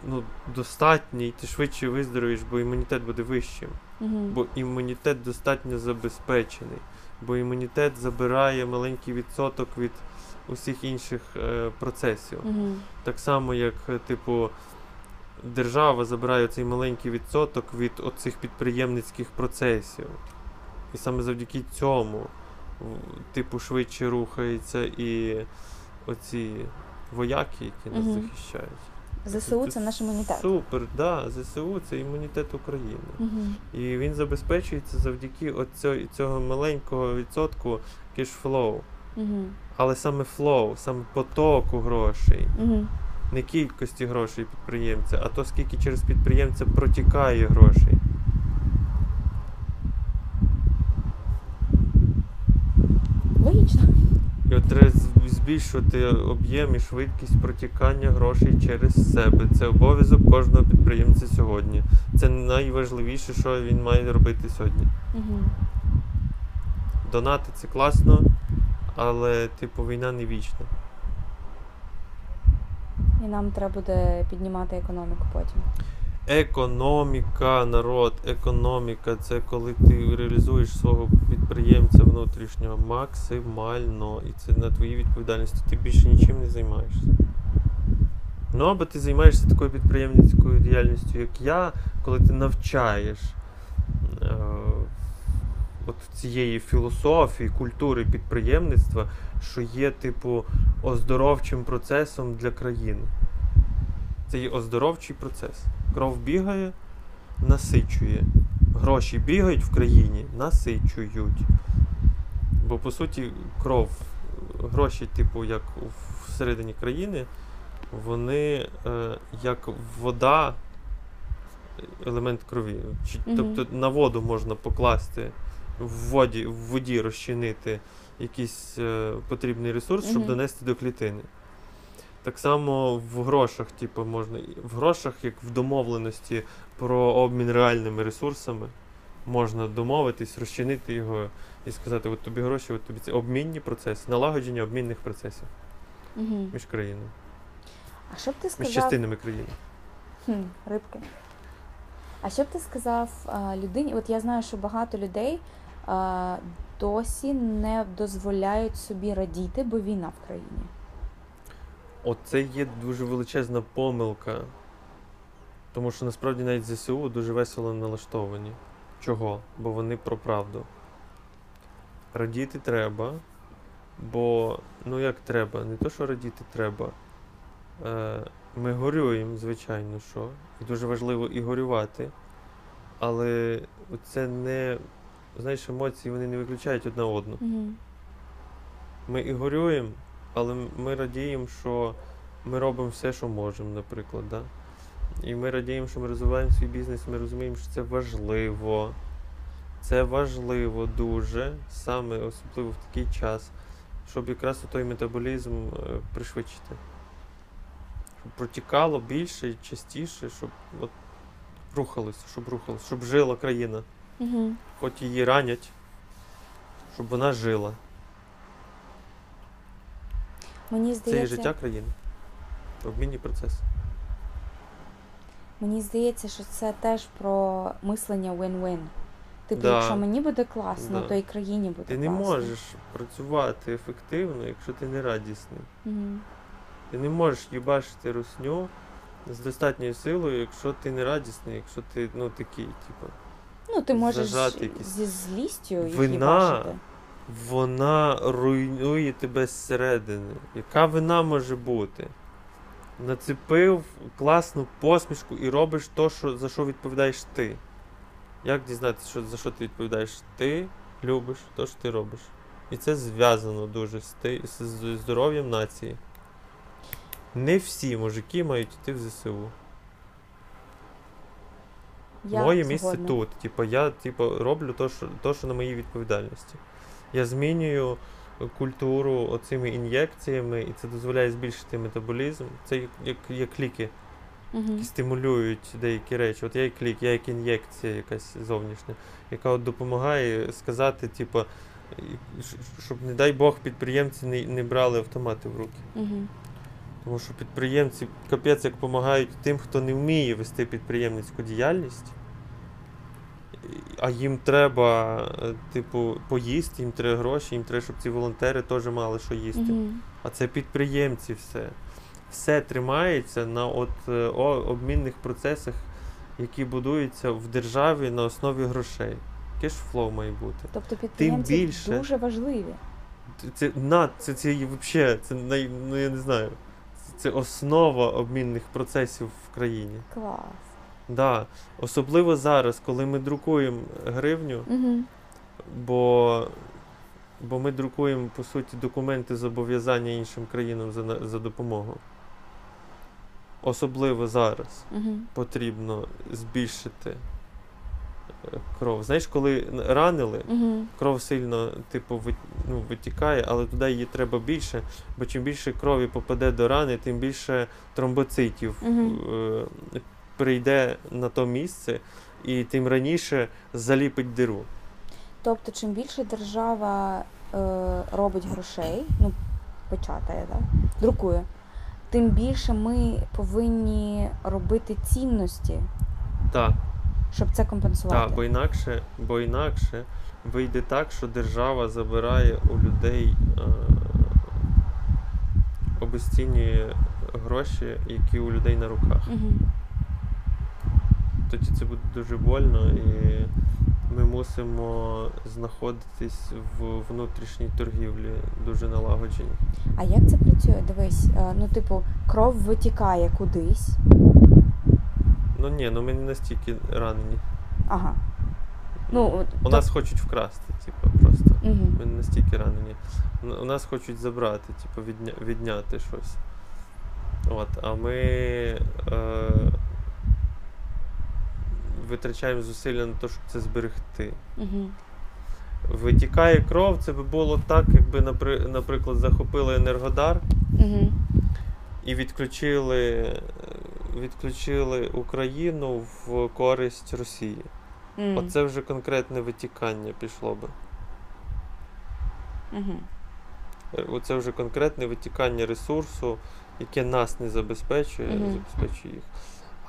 ну, достатній, ти швидше виздоровієш, бо імунітет буде вищим. Mm-hmm. Бо імунітет достатньо забезпечений. Бо імунітет забирає маленький відсоток від усіх інших е, процесів. Mm-hmm. Так само, як, типу, держава забирає цей маленький відсоток від оцих підприємницьких процесів. І саме завдяки цьому, типу, швидше рухається і оці вояки, які нас угу. захищають. ЗСУ – це, це наш імунітет. Супер, да, ЗСУ – це імунітет України. Угу. І він забезпечується завдяки оцього, цього маленького відсотку кешфлоу. Угу. Але саме флоу, саме потоку грошей. Угу. Не кількості грошей підприємця, а то, скільки через підприємця протікає грошей. Логічно. І от треба збільшувати об'єм і швидкість протікання грошей через себе. Це обов'язок кожного підприємця сьогодні. Це найважливіше, що він має робити сьогодні. Угу. Донати – це класно, але, типу, війна не вічна. І нам треба буде піднімати економіку потім. Економіка, народ, економіка – це коли ти реалізуєш свого підприємця внутрішнього максимально, і це на твоїй відповідальності, ти більше нічим не займаєшся. Ну, або ти займаєшся такою підприємницькою діяльністю, як я, коли ти навчаєш е- от цієї філософії, культури підприємництва, що є, типу, оздоровчим процесом для країни. Це є оздоровчий процес. Кров бігає, насичує. Гроші бігають в країні, насичують. Бо, по суті, кров, гроші, типу, як всередині країни, вони е, як вода, елемент крові. Чи, mm-hmm. Тобто на воду можна покласти, в воді, в воді розчинити якийсь е, потрібний ресурс, щоб mm-hmm. донести до клітини. Так само в грошах, типу, можна, в грошах, як в домовленості про обмін реальними ресурсами, можна домовитись, розчинити його і сказати, от тобі гроші, от тобі ці обмінні процеси, налагодження обмінних процесів угу. між країнами. А що б ти сказав... Між частинами країни. Хм, рибки. А що б ти сказав а, людині? От я знаю, що багато людей а, досі не дозволяють собі радіти, бо війна в країні. Оце є дуже величезна помилка, тому що насправді навіть ЗСУ дуже весело налаштовані. Чого? Бо вони про правду. Радіти треба, бо, ну як треба, не то, що радіти треба. Ми горюємо, звичайно, що, і дуже важливо і горювати, але це не, знаєш, емоції вони не виключають одна одну. Mm-hmm. Ми і горюємо, але ми радіємо, що ми робимо все, що можемо, наприклад, да? І ми радіємо, що ми розвиваємо свій бізнес, ми розуміємо, що це важливо. Це важливо дуже, саме особливо в такий час, щоб якраз той метаболізм пришвидшити. Щоб протікало більше і частіше, щоб от, рухалося, щоб рухалося, щоб жила країна. Угу. Хоч її ранять, щоб вона жила. Мені здається... Це і життя країни, обмінний процес. Мені здається, що це теж про мислення win-win. Типу, да. Якщо мені буде класно, да. то і країні буде ти класно. Ти не можеш працювати ефективно, якщо ти не радісний. Угу. Ти не можеш їбашити русню з достатньою силою, якщо ти не радісний, якщо ти, ну, такий, типу. Ну, ти можеш зі злістю її бачити. Вона руйнує тебе зсередини. Яка вина може бути? Нацепив класну посмішку і робиш то, що, за що відповідаєш ти. Як дізнатися, що, за що ти відповідаєш? Ти любиш то, що ти робиш. І це зв'язано дуже з, ти, з здоров'ям нації. Не всі мужики мають йти в ЗСУ. Я Моє згодна. Місце тут. Типу, я типу, роблю то що, то, що на моїй відповідальності. Я змінюю культуру оцими ін'єкціями, і це дозволяє збільшити метаболізм. Це як, як, як ліки, угу. які стимулюють деякі речі. От я як лік, я як ін'єкція якась зовнішня, яка от допомагає сказати, типу, щоб, не дай Бог, підприємці не, не брали автомати в руки. Угу. Тому що підприємці, капець, як допомагають тим, хто не вміє вести підприємницьку діяльність, а їм треба, типу, поїсти, їм треба гроші, їм треба, щоб ці волонтери теж мали що їсти. Mm-hmm. А це підприємці все. Все тримається на от, о, обмінних процесах, які будуються в державі на основі грошей. Кешфлоу має бути. Тобто підприємці тим більше, дуже важливі. Це, на, це, це, це, взагалі, це, ну, я не знаю, це основа обмінних процесів в країні. Клас. Да. Особливо зараз, коли ми друкуємо гривню, угу. бо, бо ми друкуємо, по суті, документи зобов'язання іншим країнам за, за допомогу. Особливо зараз угу. потрібно збільшити кров. Знаєш, коли ранили, угу. кров сильно типу, ну, витікає, але туди її треба більше, бо чим більше крові попаде до рани, тим більше тромбоцитів угу. е- прийде на то місце і тим раніше заліпить диру. Тобто, чим більше держава е- робить грошей, ну, печатає, да? друкує, тим більше ми повинні робити цінності. Так. Щоб це компенсувати. Так, бо інакше, бо інакше вийде так, що держава забирає у людей, е- обесцінює гроші, які у людей на руках. Угу. Тоді це буде дуже больно, і ми мусимо знаходитись в внутрішній торгівлі дуже налагоджені. А як це працює? Дивись, ну типу, кров витікає кудись. Ну ні, ну ми не настільки ранені. Ага. Ну, у то... нас хочуть вкрасти, типу, просто. Угу. Ми не настільки ранені. У нас хочуть забрати, типу, відня... відняти щось. От, а ми е... витрачаємо зусилля на те, щоб це зберегти. Угу. Витікає кров, це би було так, якби, наприклад, захопили Енергодар угу. і відключили. Відключили Україну в користь Росії. Mm. Оце вже конкретне витікання пішло би. Mm-hmm. Оце вже конкретне витікання ресурсу, яке нас не забезпечує, mm-hmm. забезпечує їх.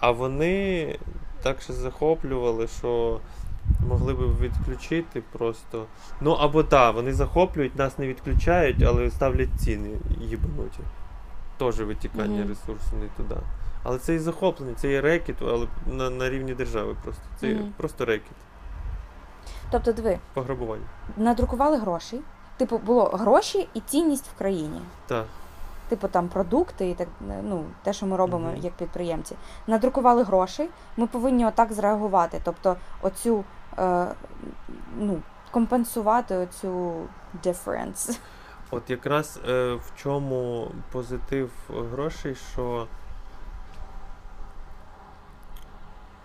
А вони так ще захоплювали, що могли б відключити просто. Ну або так, вони захоплюють, нас не відключають, але ставлять ціни їбануті. Тоже витікання mm-hmm. ресурсу не туди. Але це і захоплення, це і рекет, але на, на рівні держави просто. Це mm-hmm. просто рекет. Тобто, диви. Пограбування. Надрукували гроші. Типу, було гроші і цінність в країні. Так. Типу, там продукти і так, ну, те, що ми робимо mm-hmm. як підприємці. Надрукували гроші, ми повинні отак зреагувати. Тобто, оцю, е, ну, компенсувати оцю difference. От якраз е, в чому позитив грошей, що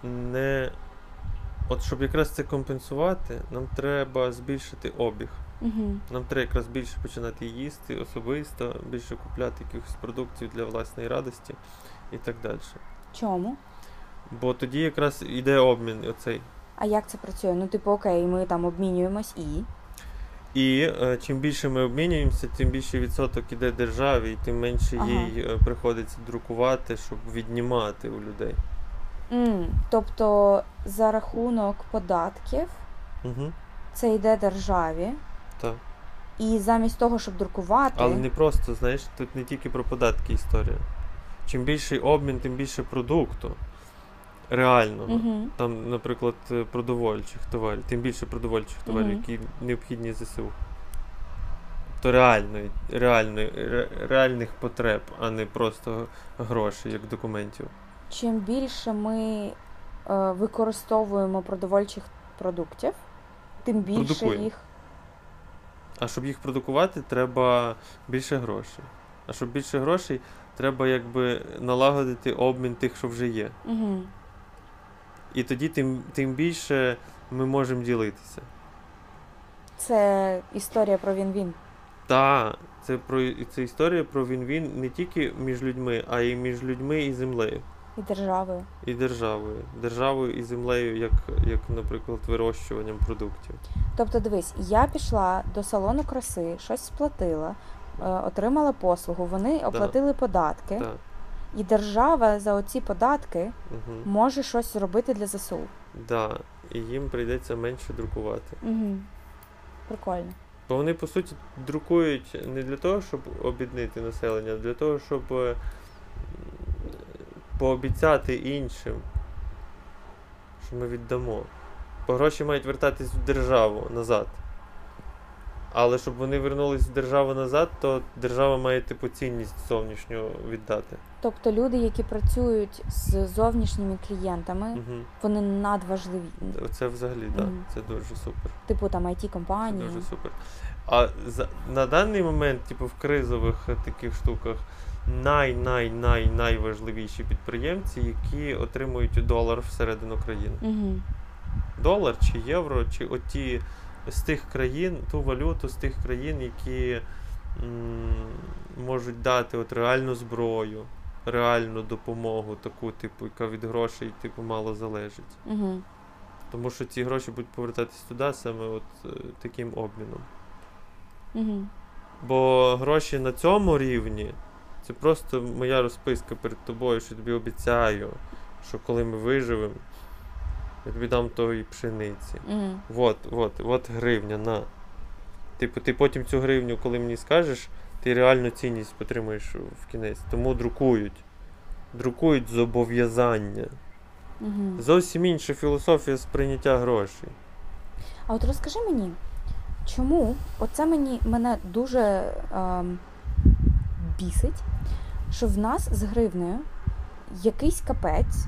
не... От щоб якраз це компенсувати, нам треба збільшити обіг. Uh-huh. Нам треба якраз більше починати їсти особисто, більше купляти якихось продуктів для власної радості і так далі. Чому? Бо тоді якраз йде обмін оцей. А як це працює? Ну типу окей, ми там обмінюємось і... І е, чим більше ми обмінюємося, тим більший відсоток іде державі, і тим менше ага. їй е, приходиться друкувати, щоб віднімати у людей. Mm. Тобто за рахунок податків mm-hmm. це йде державі. Так. І замість того, щоб друкувати... Але не просто, знаєш, тут не тільки про податки історія. Чим більший обмін, тим більше продукту. Реального. Mm-hmm. Там, наприклад, продовольчих товарів. Тим більше продовольчих товарів, mm-hmm. які необхідні ЗСУ. То реальної, реальної, реальних потреб, а не просто грошей, як документів. Чим більше ми е, використовуємо продовольчих продуктів, тим більше Продукуємо. їх... А щоб їх продукувати, треба більше грошей. А щоб більше грошей, треба якби налагодити обмін тих, що вже є. Угу. І тоді тим, тим більше ми можемо ділитися. Це історія про він-він. Так, це, це історія про він-він не тільки між людьми, а й між людьми і землею. І державою. І державою. Державою і землею, як, як, наприклад, вирощуванням продуктів. Тобто, дивись, я пішла до салону краси, щось сплатила, отримала послугу, вони оплатили да. податки, да. і держава за оці податки угу. може щось зробити для ЗСУ. Так, да. і їм прийдеться менше друкувати. Угу. Прикольно. Бо вони, по суті, друкують не для того, щоб обіднити населення, а для того, щоб пообіцяти іншим, що ми віддамо. Бо гроші мають вертатись в державу назад. Але щоб вони вернулись в державу назад, то держава має типу цінність зовнішню віддати. Тобто люди, які працюють з зовнішніми клієнтами, угу. вони надважливі. Це взагалі, так. Да. Угу. Це дуже супер. Типу там ай ті-компанії. Це дуже супер. А за, на даний момент, типу в кризових таких штуках, най-най-най-найважливіші підприємці, які отримують долар всередину країни. Угу. Долар чи євро, чи оті з тих країн, ту валюту з тих країн, які м, можуть дати от реальну зброю, реальну допомогу таку, типу, яка від грошей типу, мало залежить. Угу. Тому що ці гроші будуть повертатись туди саме от таким обміном. Угу. Бо гроші на цьому рівні, це просто моя розписка перед тобою, що тобі обіцяю, що коли ми виживемо, я тобі дам тої пшениці. Mm. От, от, от гривня, на. Типу, ти потім цю гривню, коли мені скажеш, ти реальну цінність потримаєш в кінець. Тому друкують. Друкують зобов'язання. Mm-hmm. Зовсім інша філософія сприйняття грошей. А от розкажи мені, чому оце мені, мене дуже е, бісить, що в нас з гривнею якийсь капець,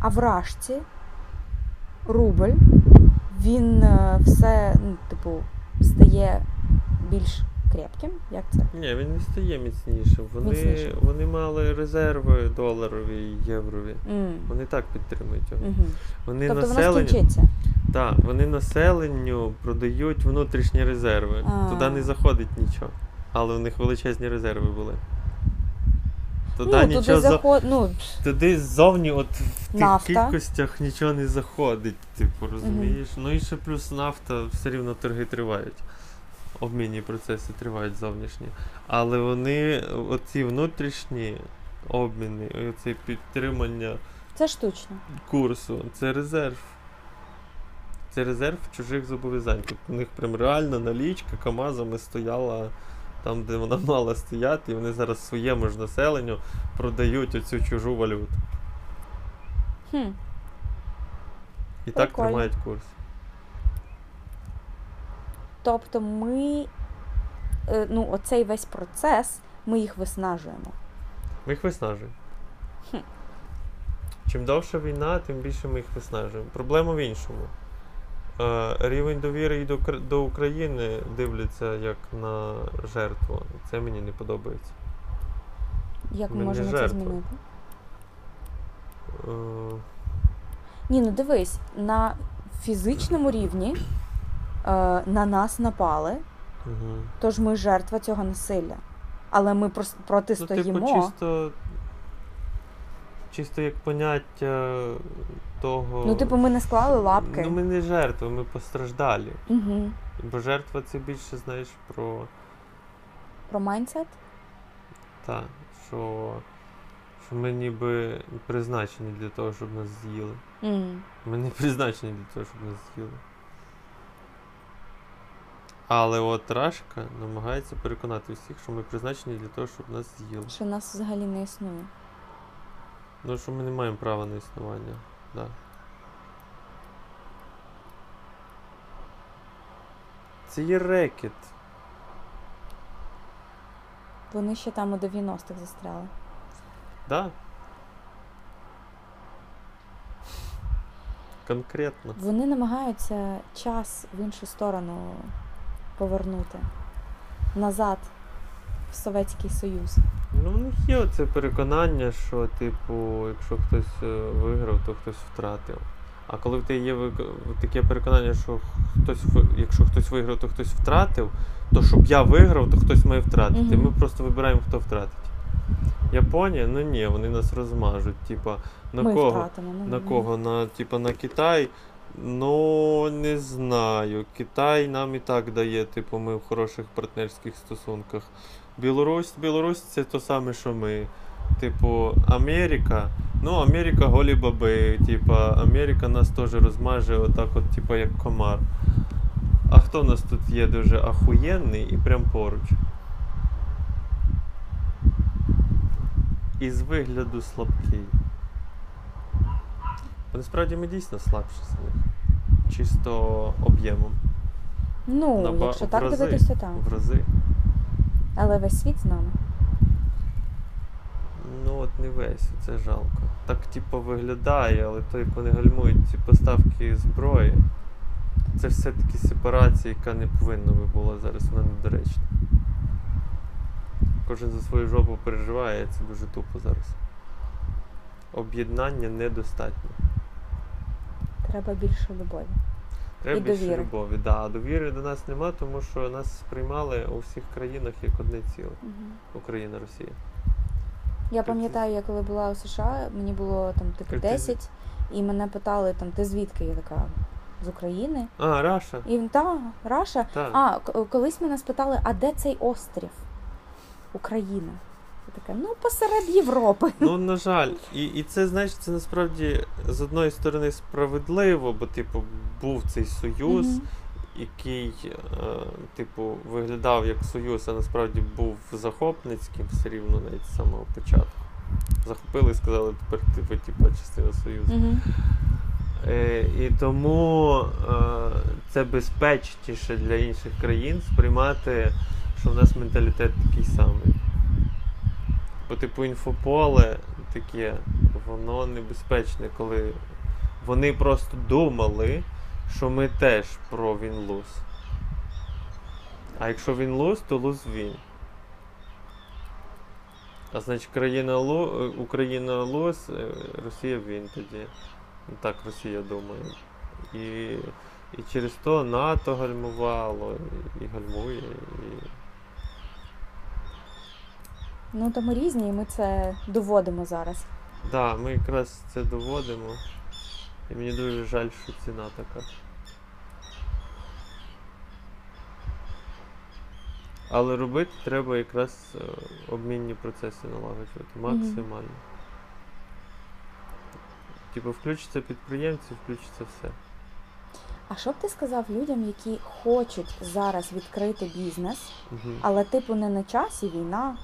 а в рашці рубль, він все, ну, типу, стає більш крепким, як це? Ні, він не стає міцнішим. Вони, міцнішим. Вони мали резерви доларові і єврові. Mm. Вони так підтримують його. Mm-hmm. Вони тобто населенню... вона скінчиться? Так, вони населенню продають внутрішні резерви. А-а-а. Туди не заходить нічого. Але у них величезні резерви були. Туди, ну, туди, заход... за... ну... туди ззовні от в тих нафта. Кількостях нічого не заходить, типу, розумієш? Mm-hmm. Ну і ще плюс нафта, все рівно торги тривають, обмінні процеси тривають зовнішні. Але вони, оці внутрішні обміни, оце підтримання це штучно. Курсу, це резерв. Це резерв чужих зобов'язань. Тобто у них прям реально налічка камазами стояла там, де вона мала стояти, і вони зараз своєму ж населенню продають оцю чужу валюту. Хм. І прикольно. Так тримають курс. Тобто ми, ну, оцей весь процес, ми їх виснажуємо. Ми їх виснажуємо. Хм. Чим довша війна, тим більше ми їх виснажуємо. Проблема в іншому. Рівень довіри до України дивляться як на жертву. Це мені не подобається. Як ми можемо це змінити? Uh... Ні, ну дивись, на фізичному рівні е, на нас напали, uh-huh. тож ми жертва цього насилля. Але ми протистоїмо. Ну, типу, чисто... Чисто як поняття того... Ну, типу, ми не склали лапки. Ну, ми не жертви, ми постраждалі. Угу. Бо жертва це більше, знаєш, про... Про майндсет? Так, що, Що ми ніби призначені для того, щоб нас з'їли. Mm. Ми не призначені для того, щоб нас з'їли. Але от Рашка намагається переконати всіх, що ми призначені для того, щоб нас з'їли. Що нас взагалі не існує. Ну, що ми не маємо права на існування. Да. Це є рекет. Вони ще там у дев'яностих застряли. Да. Конкретно. Вони намагаються час в іншу сторону повернути. Назад. В Советський Союз. Ну, в них є оце переконання, що, типу, якщо хтось виграв, то хтось втратив. А коли в тебе є таке переконання, що хтось, якщо хтось виграв, то хтось втратив, то щоб я виграв, то хтось має втратити. Угу. Ми просто вибираємо, хто втратить. Японія? Ну ні, вони нас розмажуть. Типа, на ми кого? Втратимо, на ми. Кого? На, типа, на Китай? Ну, не знаю. Китай нам і так дає, типу, ми в хороших партнерських стосунках. Білорусь, Білорусь це то саме, що ми. Типу, Америка. Ну, Америка голі баби. Типа, Америка нас теж розмаже отак от, типу, як комар. А хто у нас тут є дуже ахуєнний і прям поруч? І з вигляду слабкий. Бо насправді ми дійсно слабші з них. Чисто об'ємом. Ну, Наба... якщо так дивитися, то так. В рази. Але весь світ з нами. Ну от не весь, це жалко. Так типу виглядає, але то як вони гальмують ці поставки зброї. Це все-таки сепарація, яка не повинна би була зараз, вона недоречна. Кожен за свою жопу переживає, це дуже тупо зараз. Об'єднання недостатньо. Треба більше любові. Треба і більше довіри. Любові, да. Довіри до нас нема, тому що нас сприймали у всіх країнах як одне ціле. Угу. Україна, Росія. Я пам'ятаю, я коли була у США, мені було там типу десять, і мене питали там, ти звідки? Я така, з України. А, Раша. І та, Раша. Та. А, колись мене спитали, а де цей острів? Україна. Я така, ну, посеред Європи. Ну, на жаль. І, і це, знаєш, це насправді, з одної сторони, справедливо, бо, типу, був цей союз, mm-hmm. який, е, типу, виглядав як союз, а насправді був захопницьким все рівно навіть з самого початку. Захопили і сказали, тепер типу, типу, частина союзу. Mm-hmm. Е, і тому е, це безпечніше для інших країн сприймати, що в нас менталітет такий самий. Бо, типу, інфополе таке, воно небезпечне, коли вони просто думали, що ми теж про він-луз. А якщо він-луз, то луз-він. А значить, країна лу... Україна луз, Росія він тоді. Так Росія думає. І... і через то НАТО гальмувало, і гальмує, і... Ну, то ми різні, і ми це доводимо зараз. Так, да, ми якраз це доводимо. І мені дуже жаль, що ціна така. Але робити треба якраз обмінні процеси налагоджувати максимально. Mm-hmm. Типу, включаться підприємці, включиться все. А що б ти сказав людям, які хочуть зараз відкрити бізнес, mm-hmm. але типу не на часі, війна?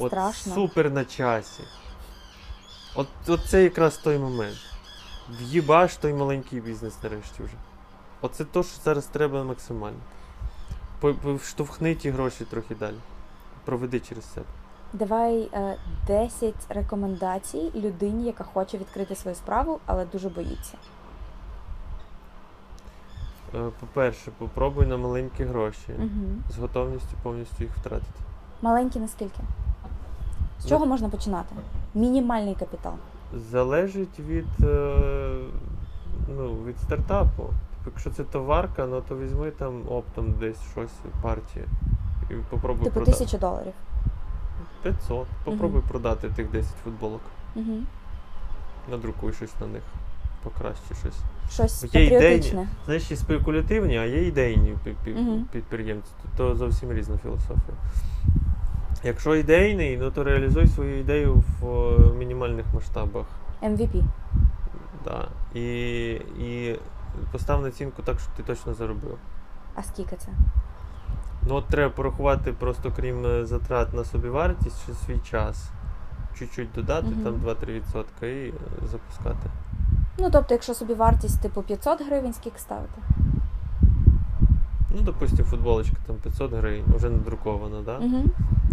От страшно. Супер на часі. От, от це якраз той момент. В'їбаш той маленький бізнес нарешті вже. Оце то, що зараз треба максимально. Штовхни ті гроші трохи далі. Проведи через себе. Давай е, десять рекомендацій людині, яка хоче відкрити свою справу, але дуже боїться. Е, по-перше, попробуй на маленькі гроші. Угу. З готовністю повністю їх втратити. Маленькі наскільки? З чого З... можна починати? Мінімальний капітал. Залежить від, ну, від стартапу. Типу, якщо це товарка, ну, то візьми там оптом десь щось, партію. І попробуй типу продати. Типу тисячу доларів? п'ятсот. Попробуй uh-huh. продати тих десять футболок. Uh-huh. Надрукуй щось на них. Покраще щось. Щось є патріотичне. Ідейні, знаєш, і спекулятивні, а є ідейні підприємці. Uh-huh. То зовсім різна філософія. Якщо ідейний, ну, то реалізуй свою ідею в мінімальних масштабах. Ем ві пі. Да. І, і постав націнку так, щоб ти точно заробив. А скільки це? Ну, от треба порахувати просто, крім затрат на собівартість, ще свій час. Чуть-чуть додати, угу. там два-три відсотки і запускати. Ну, тобто, якщо собівартість типу п'ятсот гривень, скільки ставити? Ну, допустим, футболочка там п'ятсот гривень, вже надрукована, да? Угу.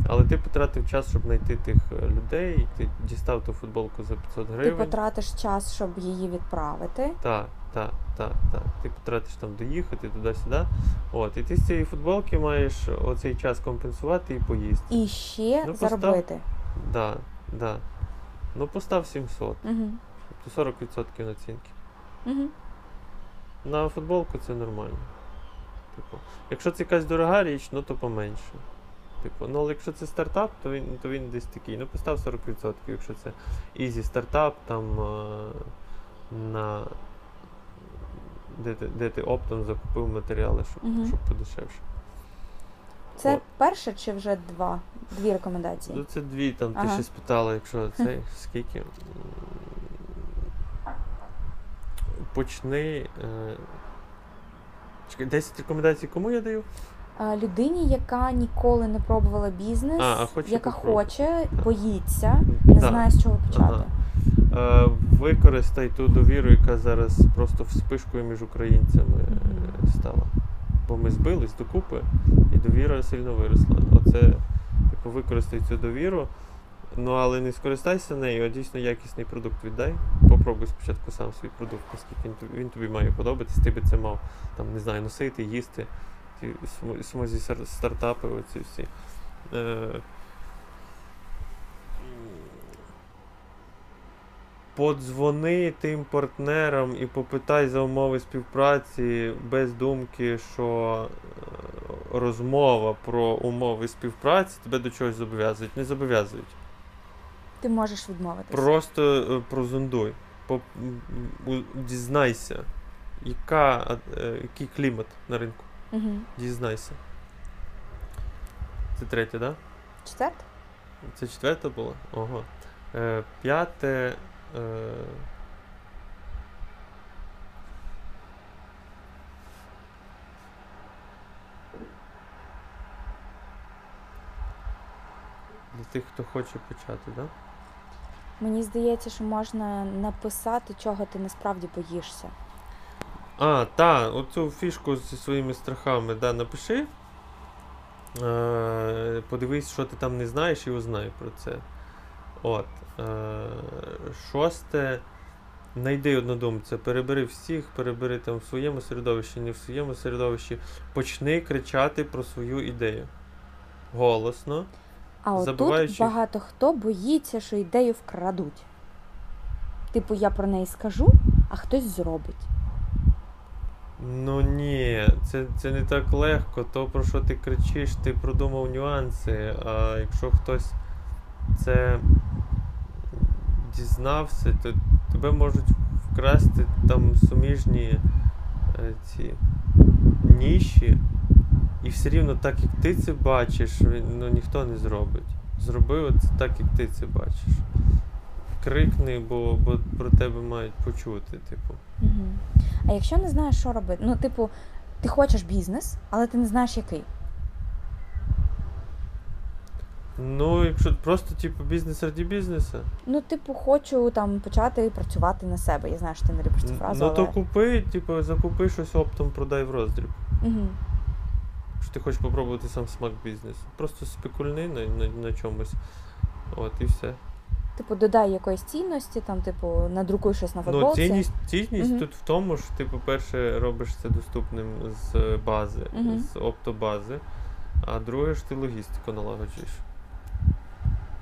Але ти потратив час, щоб знайти тих людей, ти дістав ту футболку за п'ятсот гривень. Ти потратиш час, щоб її відправити. Так, так, так, так. Ти потратиш там доїхати, туди-сюди. От, і ти з цієї футболки маєш оцей час компенсувати і поїсти. І ще ну, постав... заробити. Да, да. Ну, постав сімсот. Угу. Тобто сорок відсотків націнки. Угу. На футболку це нормально. Типу, якщо це якась дорога річ, ну то поменше. Типу, ну, але якщо це стартап, то він, то він десь такий. Ну, постав сорок відсотків, якщо це ізі стартап, там на де ти, де ти оптом закупив матеріали, щоб, угу. щоб подешевше. Це От. перше чи вже два? Дві рекомендації? Ну, це дві, там ага. ти ще спитала, якщо це скільки. Почни. Чекай, десять рекомендацій кому я даю? Людині, яка ніколи не пробувала бізнес, а, а хоче яка попробувати. Хоче, да. боїться, не да. знає, з чого почати. Ага. Використай ту довіру, яка зараз просто вспишкою між українцями mm-hmm. стала. Бо ми збились докупи, і довіра сильно виросла. Оце, типу, використай цю довіру, ну але не скористайся нею, а дійсно якісний продукт віддай. Попробуй спочатку сам свій продукт, оскільки він тобі має подобатись, ти би це мав, там, не знаю, носити, їсти. Ті смузі стартапи, оці всі. Подзвони тим партнерам і попитай за умови співпраці без думки, що розмова про умови співпраці тебе до чогось зобов'язують. Не зобов'язують. Ти можеш відмовитися. Просто прозондуй, дізнайся, яка, який клімат на ринку. Угу. Дізнайся. Це третє, да? Четверте. Це четверте було? Ого. Е, п'яте. Е... Для тих, хто хоче почати, так? Да? Мені здається, що можна написати, чого ти насправді боїшся. А, та, оцю фішку зі своїми страхами, да, напиши, е, подивись, що ти там не знаєш і узнай про це. От. Е, шосте, найди однодумця, перебери всіх, перебери там в своєму середовищі, не в своєму середовищі, почни кричати про свою ідею. Голосно. А отут багато хто боїться, що ідею вкрадуть. Типу, я про неї скажу, а хтось зробить. Ну ні, це, це не так легко. То, про що ти кричиш, ти продумав нюанси, а якщо хтось це дізнався, то тебе можуть вкрасти там суміжні ці ніші, і все рівно так, як ти це бачиш, ну ніхто не зробить. Зроби оце так, як ти це бачиш. Крикни, бо, бо про тебе мають почути, типу. Угу. А якщо не знаєш, що робити? Ну, типу, ти хочеш бізнес, але ти не знаєш, який. Ну, якщо просто, типу, бізнес раді бізнесу. Ну, типу, хочу там почати працювати на себе. Я знаю, що ти не любиш цю фразу, Ну, але... то купи, типу, закупи щось оптом, продай в роздріб. Угу. Якщо ти хочеш попробувати сам смак бізнесу. Просто спекульни на, на, на чомусь. От, і все. Типу, додай якоїсь цінності, там, типу, надрукуй щось на футболці. Ну, цінність, цінність uh-huh. тут в тому, що ти, по-перше, робиш це доступним з бази, uh-huh. з оптобази, а друге ж ти логістику налагоджуєш.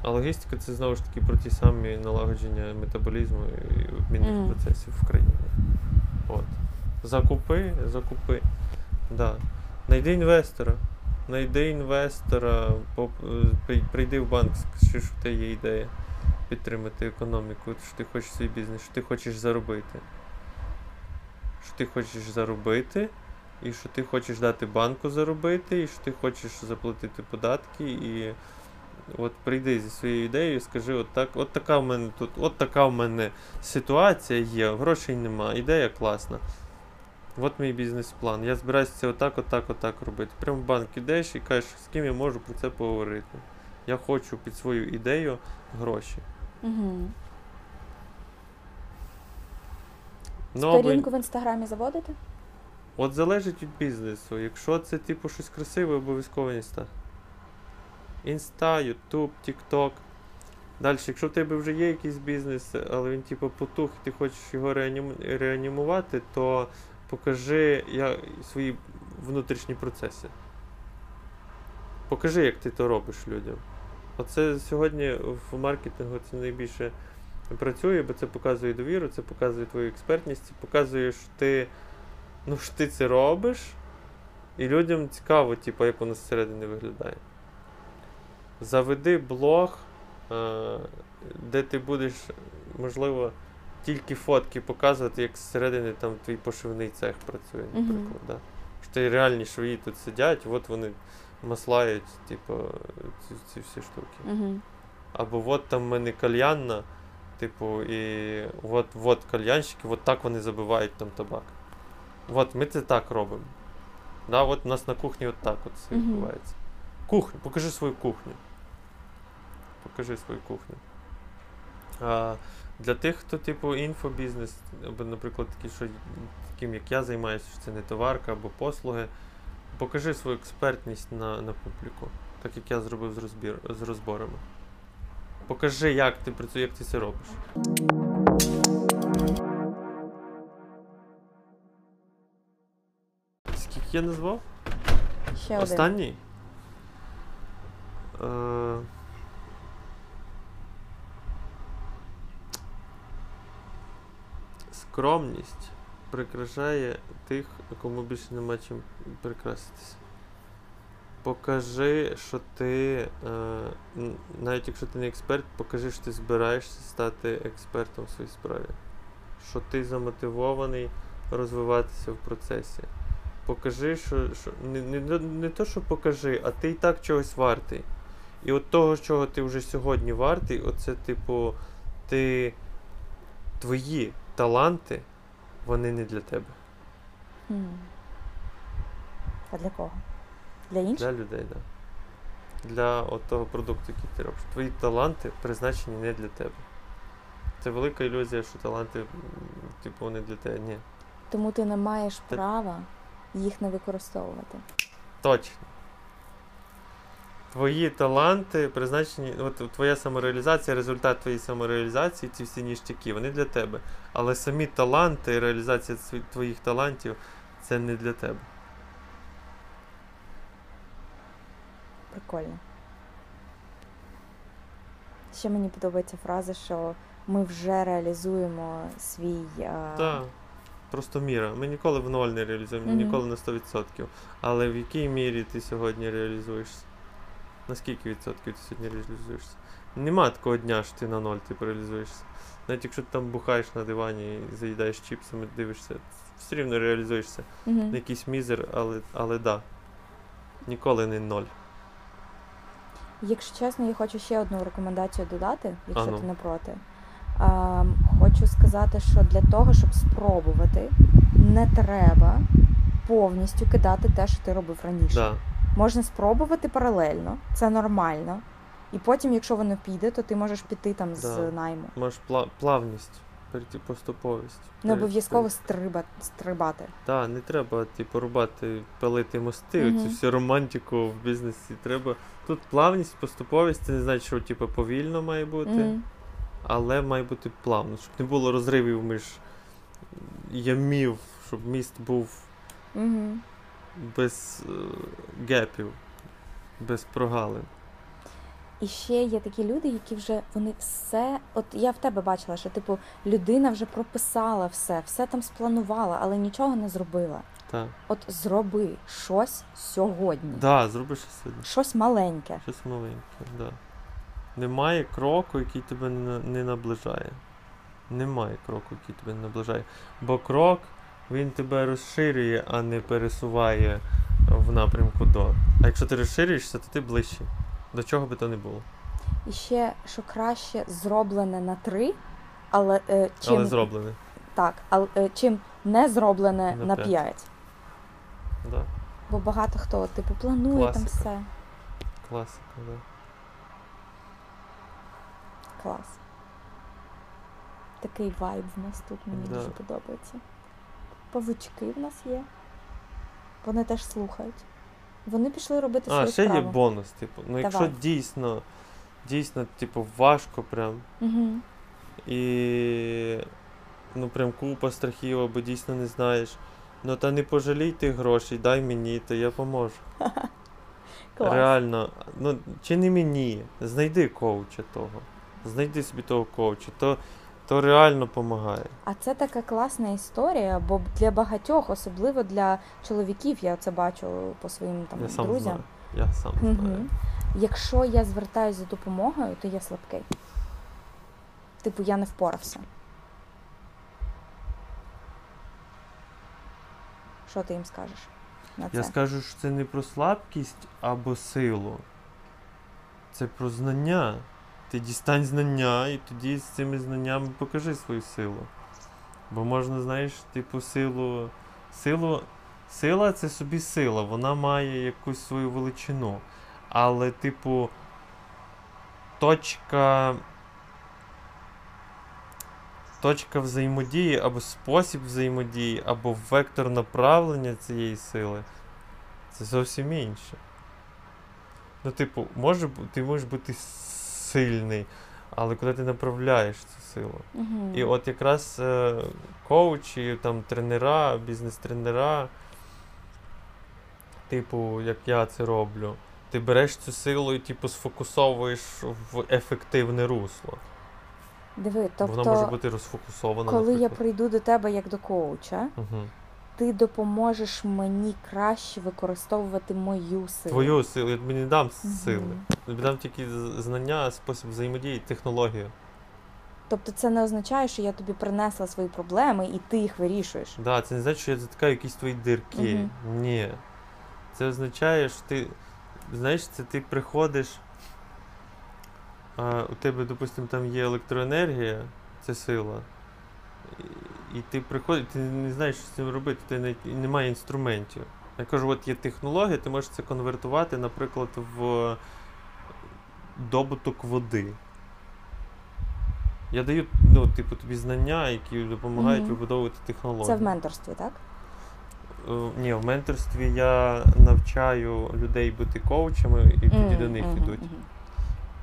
А логістика – це, знову ж таки, про ті самі налагодження метаболізму і обмінних uh-huh. процесів в країні. От. Закупи, закупи, да. Найди інвестора. Найди інвестора, прийди в банк, скажи, що в тебе є ідея. Підтримати економіку, що ти хочеш свій бізнес, що ти хочеш заробити. Що ти хочеш заробити, і що ти хочеш дати банку заробити, і що ти хочеш заплатити податки, і От прийди зі своєю ідеєю, скажи, от, так, от така в мене тут, от така в мене ситуація є, грошей нема, ідея класна. От мій бізнес-план. Я збираюся це отак, отак, отак робити. Прямо в банк ідеш і кажеш, з ким я можу про це поговорити. Я хочу під свою ідею гроші. Угу. Ну, сторінку в Інстаграмі заводите? От залежить від бізнесу. Якщо це типу щось красиве, обов'язково Інста. Інста, Ютуб, Тік-Ток. Далі, якщо в тебе вже є якийсь бізнес, але він типу потух, і ти хочеш його реанім... реанімувати, то покажи я... свої внутрішні процеси. Покажи, як ти то робиш людям. Оце сьогодні в маркетингу це найбільше працює, бо це показує довіру, це показує твою експертність, це показує, що ти, ну, що ти це робиш, і людям цікаво, типу, як воно зсередини виглядає. Заведи блог, де ти будеш, можливо, тільки фотки показувати, як зсередини там твій пошивний цех працює, наприклад. Mm-hmm. Да? Що ти реальні швії тут сидять, от вони маслають, типу, ці, ці всі штуки. Mm-hmm. Або от там в мене кальянна, типу, і от, от кальянщики, от так вони забивають там табак. От ми це так робимо. Да, от у нас на кухні от так от все відбувається. Mm-hmm. Кухню, покажи свою кухню. Покажи свою кухню. А для тих, хто типу інфобізнес, або, наприклад, такі, що таким, як я займаюся, що це не товарка або послуги, покажи свою експертність на, на публіку, так як я зробив з, розбір, з розборами. Покажи, як ти працюєш, як ти це робиш. Скільки я назвав? Ще один. Останній? Е... Скромність прикрашає тих, кому більше нема чим прикраситися. Покажи, що ти, е, навіть якщо ти не експерт, покажи, що ти збираєшся стати експертом в своїй справі. Що ти замотивований розвиватися в процесі. Покажи, що, що не, не, не то, що покажи, а ти і так чогось вартий. І от того, чого ти вже сьогодні вартий, оце, типу, ти, твої таланти, вони не для тебе. Mm. А для кого? Для інших? Для людей, так. Да. Для от того продукту, який ти робиш. Твої таланти призначені не для тебе. Це велика ілюзія, що таланти, типу, не для тебе. Ні. Тому ти не маєш Та... права їх не використовувати. Точно. Твої таланти призначені, от твоя самореалізація, результат твоєї самореалізації, ці всі ніштяки, вони для тебе. Але самі таланти, реалізація твоїх талантів, це не для тебе. Прикольно. Ще мені подобається фраза, що ми вже реалізуємо свій... А... Так, просто міра. Ми ніколи в ноль не реалізуємо, mm-hmm. ніколи на сто відсотків. Але в якій мірі ти сьогодні реалізуєшся? На скільки відсотків ти сьогодні реалізуєшся? Нема такого дня, що ти на ноль ти реалізуєшся. Навіть якщо ти там бухаєш на дивані і заїдаєш чіпсами, дивишся, все рівно реалізуєшся. Mm-hmm. На якийсь мізер, але, але да. Ніколи не ноль. Якщо чесно, я хочу ще одну рекомендацію додати, якщо ага. ти не проти. А, хочу сказати, що для того, щоб спробувати, не треба повністю кидати те, що ти робив раніше. Да. Можна спробувати паралельно, це нормально. І потім, якщо воно піде, то ти можеш піти там да. з найму. Можеш пла- плавність, перейти поступовість. Не обов'язково стриба- стрибати. Так, не треба типу, рубати, палити мости, угу. оцю всю романтику в бізнесі треба. Тут плавність, поступовість, це не значить, що типу, повільно має бути, угу. але має бути плавно, щоб не було розривів між ямів, щоб міст був... Угу. Без гепів, без прогалин. І ще є такі люди, які вже, вони все, от я в тебе бачила, що типу людина вже прописала все, все там спланувала, але нічого не зробила. Так. От зроби щось сьогодні. Так, да, зроби щось сьогодні. Щось маленьке. Щось маленьке, так. Да. Немає кроку, який тебе не наближає. Немає кроку, який тебе не наближає. Бо крок він тебе розширює, а не пересуває в напрямку до. А якщо ти розширюєшся, то ти ближче. До чого би то не було. І ще, що краще зроблене на три, але е, чим... Але зроблене. Так, але е, чим не зроблене на, на п'ять. п'ять. Да. Бо багато хто, типу, планує Класика. Там все. Класика, так. Да. Клас. Такий вайб в нас тут, мені да. дуже подобається. Павучки в нас є. Вони теж слухають. Вони пішли робити свою справу. А, ще є бонус, типу. Ну, давай. Якщо дійсно, дійсно, типу, важко прям. Угу. І, ну, прям купа страхів, або дійсно не знаєш. Ну, та не пожалій ти грошей, дай мені, то я поможу. Клас. Реально. Ну, чи не мені? Знайди коуча того. Знайди собі того коуча. То, то реально допомагає. А це така класна історія, бо для багатьох, особливо для чоловіків, я це бачу по своїм там, я сам друзям. Знаю. Я сам угу. знаю. Якщо я звертаюся за допомогою, то я слабкий. Типу, я не впорався. Що ти їм скажеш на це? Я скажу, що це не про слабкість або силу. Це про знання. Ти дістань знання, і тоді з цими знаннями покажи свою силу. Бо можна, знаєш, типу, силу... силу... Сила – це собі сила, вона має якусь свою величину. Але, типу, точка... Точка взаємодії, або спосіб взаємодії, або вектор направлення цієї сили – це зовсім інше. Ну, типу, може, ти можеш бути сильний, але куди ти направляєш цю силу? Угу. І от якраз е- коучі, там, тренера, бізнес-тренера, типу, як я це роблю, ти береш цю силу і, типу, сфокусовуєш в ефективне русло. Диви, тобто, вона може бути розфокусована. Коли наприклад. Я прийду до тебе як до коуча, угу. ти допоможеш мені краще використовувати мою силу. Твою силу, я тобі не дам угу. сили. Я дам тільки знання, спосіб взаємодії, технологію. Тобто це не означає, що я тобі принесла свої проблеми і ти їх вирішуєш. Так, да, це не означає, що я затикаю якісь твої дірки. Угу. Ні. Це означає, що ти, знаєш, це ти приходиш. А у тебе, допустимо, там є електроенергія, це сила, і, і ти приходиш, ти не знаєш, що з цим робити, ти не, немає інструментів. Я кажу, от є технологія, ти можеш це конвертувати, наприклад, в добуток води. Я даю, ну, типу, тобі знання, які допомагають mm-hmm. вибудовувати технологію. Це в менторстві, так? Uh, ні, в менторстві я навчаю людей бути коучами, і тоді mm-hmm. до них йдуть. Mm-hmm.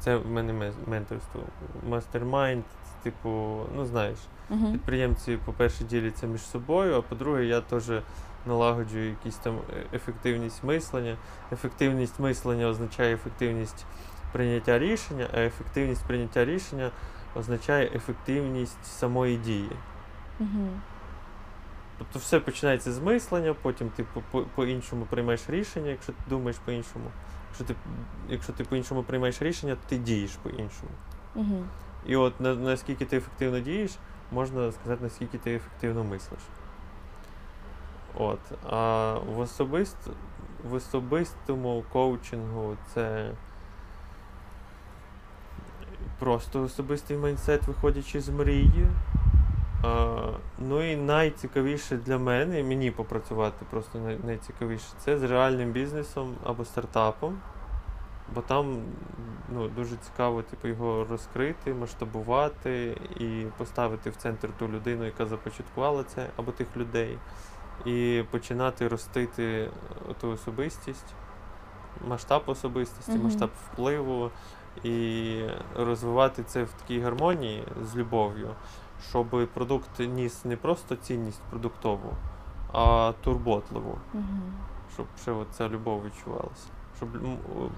Це в мене менторство. Мастермайнд, типу, ну знаєш, uh-huh. підприємці, по-перше, діляться між собою, а по-друге, я теж налагоджую якісь там ефективність мислення. Ефективність мислення означає ефективність прийняття рішення, а ефективність прийняття рішення означає ефективність самої дії. Uh-huh. Тобто все починається з мислення, потім ти по-іншому приймаєш рішення, якщо ти думаєш по-іншому. Якщо ти, якщо ти по-іншому приймаєш рішення, ти дієш по-іншому. Угу. І от на, наскільки ти ефективно дієш, можна сказати, наскільки ти ефективно мислиш. От. А в, особист, в особистому коучингу це просто особистий майндсет, виходячи з мрії. А, ну і найцікавіше для мене, мені попрацювати просто най- найцікавіше, це з реальним бізнесом або стартапом, бо там ну, дуже цікаво типу, його розкрити, масштабувати і поставити в центр ту людину, яка започаткувала це, або тих людей, і починати ростити ту особистість, масштаб особистості, mm-hmm. масштаб впливу, і розвивати це в такій гармонії з любов'ю, щоб продукт ніс не просто цінність продуктову, а турботливу. Угу. Щоб ще ця любов відчувалася. Щоб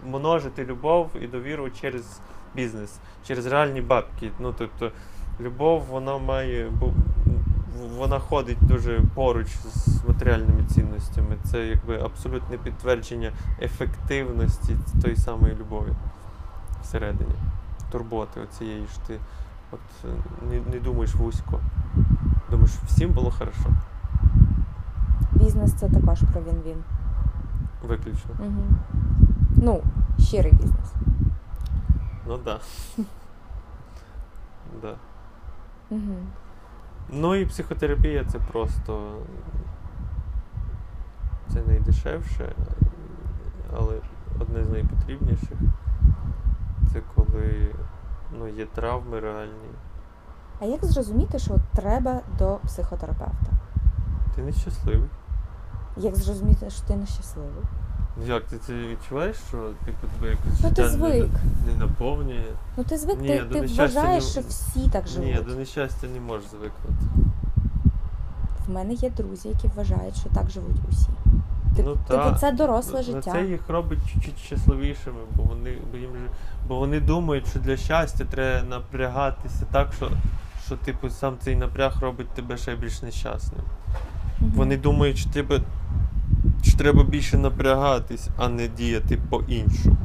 множити любов і довіру через бізнес, через реальні бабки. Ну, тобто, любов, вона має, вона ходить дуже поруч з матеріальними цінностями. Це, якби, абсолютне підтвердження ефективності тої самої любові всередині. Турботи оцієї ж ти. От не, не думаєш вузько. Думаєш, всім було хорошо. Бізнес це також про він-він. Виключно. Угу. Ну, щирий бізнес. Ну да. Да. Угу. Ну і психотерапія — це просто, це найдешевше, але одне з найпотрібніших. Це коли, ну, є травми реальні. А як зрозуміти, що треба до психотерапевта? Ти нещасливий. Як зрозуміти, що ти нещасливий? Як, ти це відчуваєш, що типу, тебе якось ну, життя не, не наповнює? Ну ти звик, Ні, ти, ти вважаєш, не... що всі так живуть. Ні, до нещастя не можеш звикнути. В мене є друзі, які вважають, що так живуть усі. Ти, ну, ти, та, це доросле ну, життя. Це їх робить чуть-чуть щасливішими, бо вони, бо, їм, бо вони думають, що для щастя треба напрягатися так, що, що типу, сам цей напряг робить тебе ще більш нещасним. Mm-hmm. Вони думають, що тебе... що треба більше напрягатись, а не діяти по-іншому.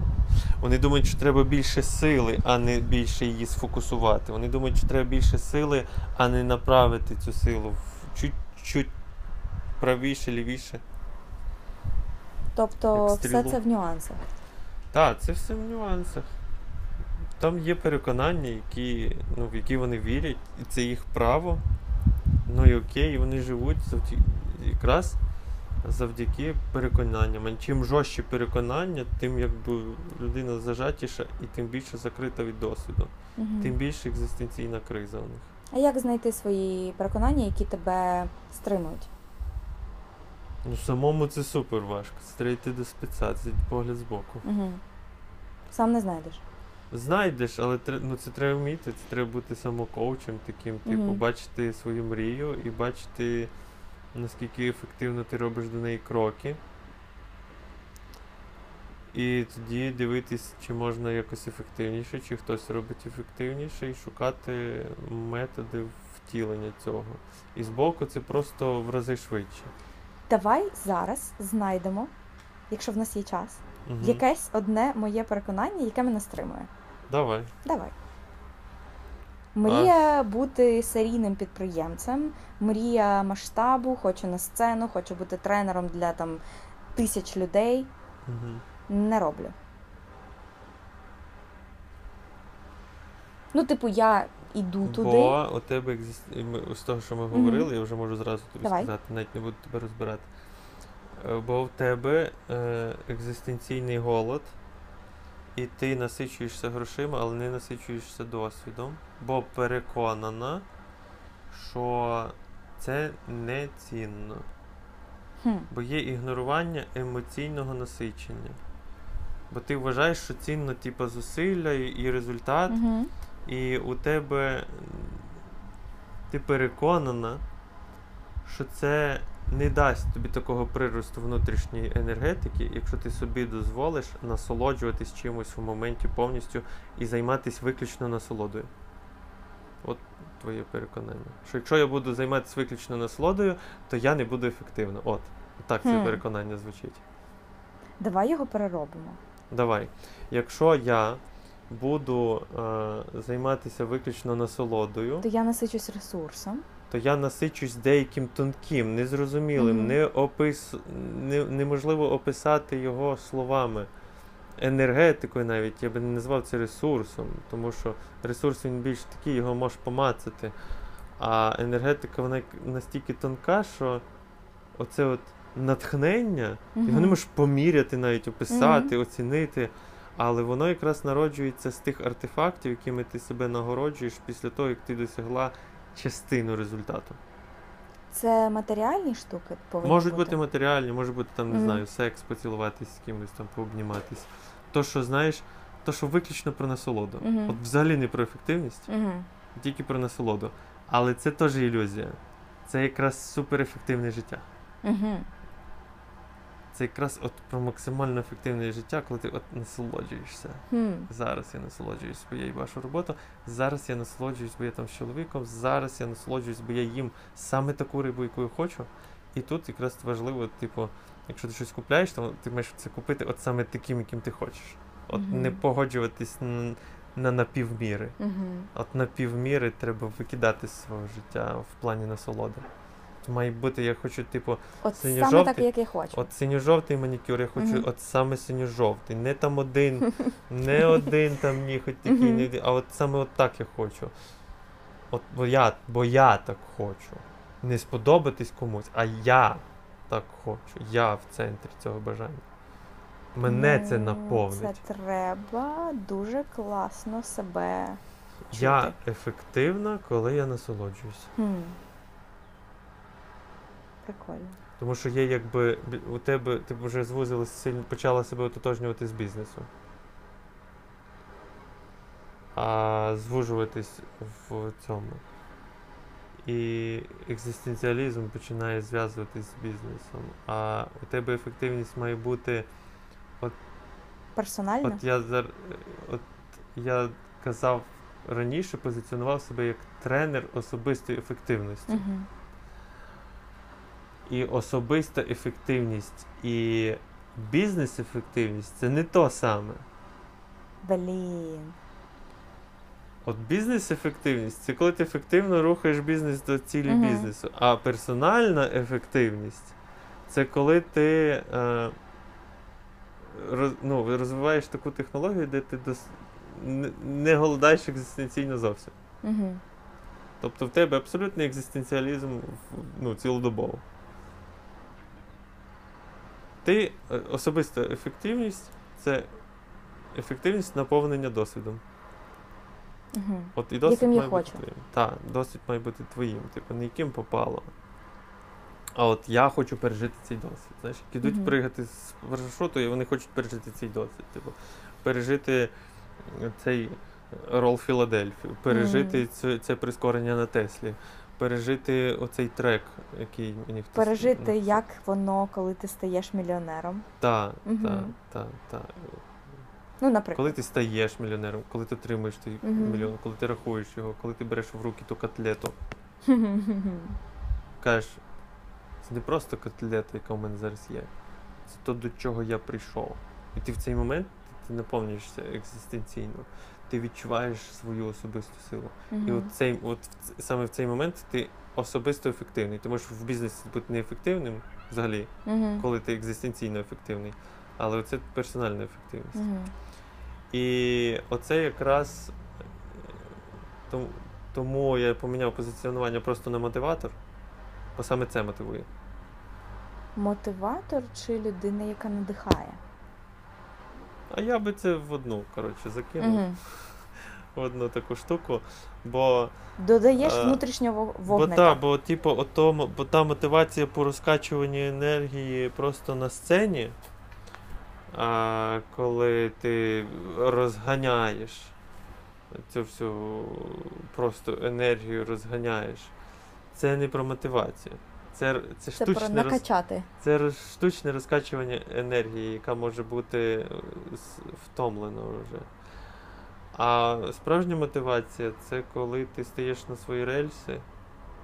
Вони думають, що треба більше сили, а не більше її сфокусувати. Вони думають, що треба більше сили, а не направити цю силу чуть-чуть правіше, лівіше. Тобто все це в нюансах? Так, це все в нюансах. Там є переконання, які, ну, в які вони вірять, і це їх право. Ну і окей, і вони живуть якраз завдяки переконанням. І чим жорстче переконання, тим якби людина зажатіша і тим більше закрита від досвіду. Угу. Тим більше екзистенційна криза у них. А як знайти свої переконання, які тебе стримують? Ну, самому це супер важко. Це треба йти до спеца, це погляд збоку. Угу. Сам не знайдеш? Знайдеш, але ну, це треба вміти, це треба бути самокоучем таким, типу, угу. бачити свою мрію і бачити, наскільки ефективно ти робиш до неї кроки. І тоді дивитись, чи можна якось ефективніше, чи хтось робить ефективніше, і шукати методи втілення цього. І збоку це просто в рази швидше. Давай зараз знайдемо, якщо в нас є час, угу. якесь одне моє переконання, яке мене стримує. Давай. Давай. Мрія бути серійним підприємцем, мрія масштабу, хочу на сцену, хочу бути тренером для там, тисяч людей. Угу. Не роблю. Ну, типу, я іду Бо туди. Бо у тебе екзист... з того, що ми говорили, угу. я вже можу зразу тобі Давай. сказати, навіть не буду тебе розбирати. Бо у тебе екзистенційний голод. І ти насичуєшся грошима, але не насичуєшся досвідом, бо переконана, що це не цінно. Хм. Бо є ігнорування емоційного насичення. Бо ти вважаєш, що цінно типу, зусилля і результат, угу. і у тебе ти переконана, що це не дасть тобі такого приросту внутрішньої енергетики, якщо ти собі дозволиш насолоджуватись чимось в моменті повністю і займатися виключно насолодою. От твоє переконання. Що якщо я буду займатися виключно насолодою, то я не буду ефективна. От. Так це хм. переконання звучить. Давай його переробимо. Давай. Якщо я буду е- займатися виключно насолодою, то я насичусь ресурсом. То я насичусь деяким тонким, незрозумілим, mm-hmm. не опис... не, неможливо описати його словами. Енергетикою навіть, я би не назвав це ресурсом, тому що ресурс він більш такий, його можеш помацати. А енергетика вона настільки тонка, що оце от натхнення, mm-hmm. його не можеш поміряти навіть, описати, mm-hmm. оцінити. Але воно якраз народжується з тих артефактів, якими ти себе нагороджуєш після того, як ти досягла частину результату. Це матеріальні штуки? Можуть бути. бути матеріальні, може бути там, не mm-hmm. знаю, секс, поцілуватись з кимось, там, пообніматись. То, що, знаєш, то, що виключно про насолоду. Mm-hmm. От взагалі не про ефективність, mm-hmm. тільки про насолоду. Але це теж ілюзія. Це якраз суперефективне життя. Mm-hmm. Це якраз от про максимально ефективне життя, коли ти от насолоджуєшся. Mm. Зараз я насолоджуюсь, бо я і бачу роботу. Зараз я насолоджуюсь, бо я там з чоловіком. Зараз я насолоджуюсь, бо я їм саме таку рибу, яку я хочу. І тут якраз важливо, типу, якщо ти щось купляєш, то ти маєш це купити от саме таким, яким ти хочеш. От mm-hmm. не погоджуватись на, на напівміри. Mm-hmm. От напівміри треба викидати з свого життя в плані насолоди. має бути, я хочу, типу, от синьо-жовтий. Саме так, як я хочу. От синьо-жовтий манікюр, я хочу, mm-hmm. от саме синьо-жовтий. Не там один, не один там ніхоть такий, mm-hmm. а от саме от так я хочу. От, бо я, бо я так хочу. Не сподобатись комусь, а я так хочу. Я в центрі цього бажання. Мене це наповнить. Це треба дуже класно себе чути. Я ефективна, коли я насолоджуюсь. Mm. Прикольно. Тому що є якби у тебе, ти вже звузилась сильно, почала себе ототожнювати з бізнесом. А звужуватись в цьому. І екзистенціалізм починає зв'язуватись з бізнесом. А у тебе ефективність має бути от персонально. От я зар... от я казав раніше, позиціонував себе як тренер особистої ефективності. Угу. І особиста ефективність, і бізнес-ефективність – це не то саме. Блін. От бізнес-ефективність – це коли ти ефективно рухаєш бізнес до цілі угу. бізнесу. А персональна ефективність – це коли ти е, роз, ну, розвиваєш таку технологію, де ти дос, не, не голодаєш екзистенційно зовсім. Угу. Тобто в тебе абсолютний екзистенціалізм, ну, цілодобово. Ти особиста ефективність – це ефективність наповнення досвідом. Угу. От і досвід яким я хочу. Так, досвід має бути твоїм, типу, не яким попало. А от я хочу пережити цей досвід. Знаєш, як ідуть угу. пригати з парашуту, і вони хочуть пережити цей досвід. Типу, пережити цей рол Філадельфію, пережити mm. це, це прискорення на Теслі, пережити оцей трек, який мені хтось... Пережити, ну, як воно, коли ти стаєш мільйонером. Так, mm-hmm. так, так, так. Ну, наприклад. Коли ти стаєш мільйонером, коли ти отримуєш той mm-hmm. мільйон, коли ти рахуєш його, коли ти береш в руки ту котлету. Mm-hmm. Кажеш, це не просто котлета, яка у мене зараз є, це то, до чого я прийшов. І ти в цей момент ти наповнюєшся екзистенційно. Ти відчуваєш свою особисту силу. Mm-hmm. І от цей, от саме в цей момент ти особисто ефективний. Ти можеш в бізнесі бути неефективним взагалі, mm-hmm. коли ти екзистенційно ефективний, але це персональна ефективність. Mm-hmm. І оце якраз тому я поміняв позиціонування просто на мотиватор, бо саме це мотивує. Мотиватор чи людина, яка надихає? А я би це в одну, коротше, закинув, mm-hmm. в одну таку штуку, бо... Додаєш а, внутрішнього вогника. Бо та, бо, типу, ото, бо та мотивація по розкачуванню енергії просто на сцені, а, коли ти розганяєш цю всю просто енергію, розганяєш, це не про мотивацію. Це, це, це штучне, про накачати. Роз... Це роз... штучне розкачування енергії, яка може бути втомлена вже. А справжня мотивація – це коли ти стаєш на свої рельси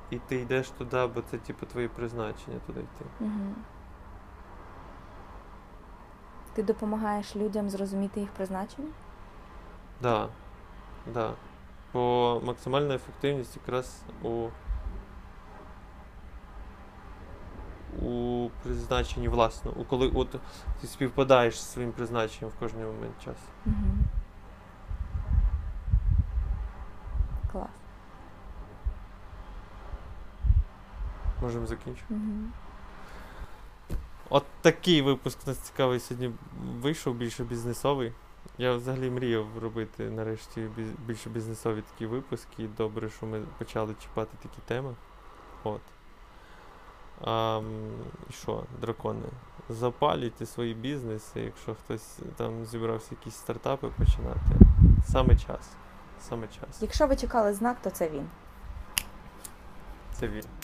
і ти йдеш туди, бо це типу твоє призначення туди йти. Угу. Ти допомагаєш людям зрозуміти їх призначення? Так. Да. Да. Бо максимальна ефективність якраз у у призначенні власного, у коли от ти співпадаєш зі своїм призначенням в кожний момент часу. Угу. Клас. Можемо закінчити? Угу. От такий випуск у нас цікавий сьогодні вийшов, більше бізнесовий. Я взагалі мріяв робити нарешті більше бізнесові такі випуски. Добре, що ми почали чіпати такі теми. От. А, що, дракони, запалюйте свої бізнеси, якщо хтось там зібрався якісь стартапи починати. Саме час. Саме час. Якщо ви чекали знак, то це він. Це він.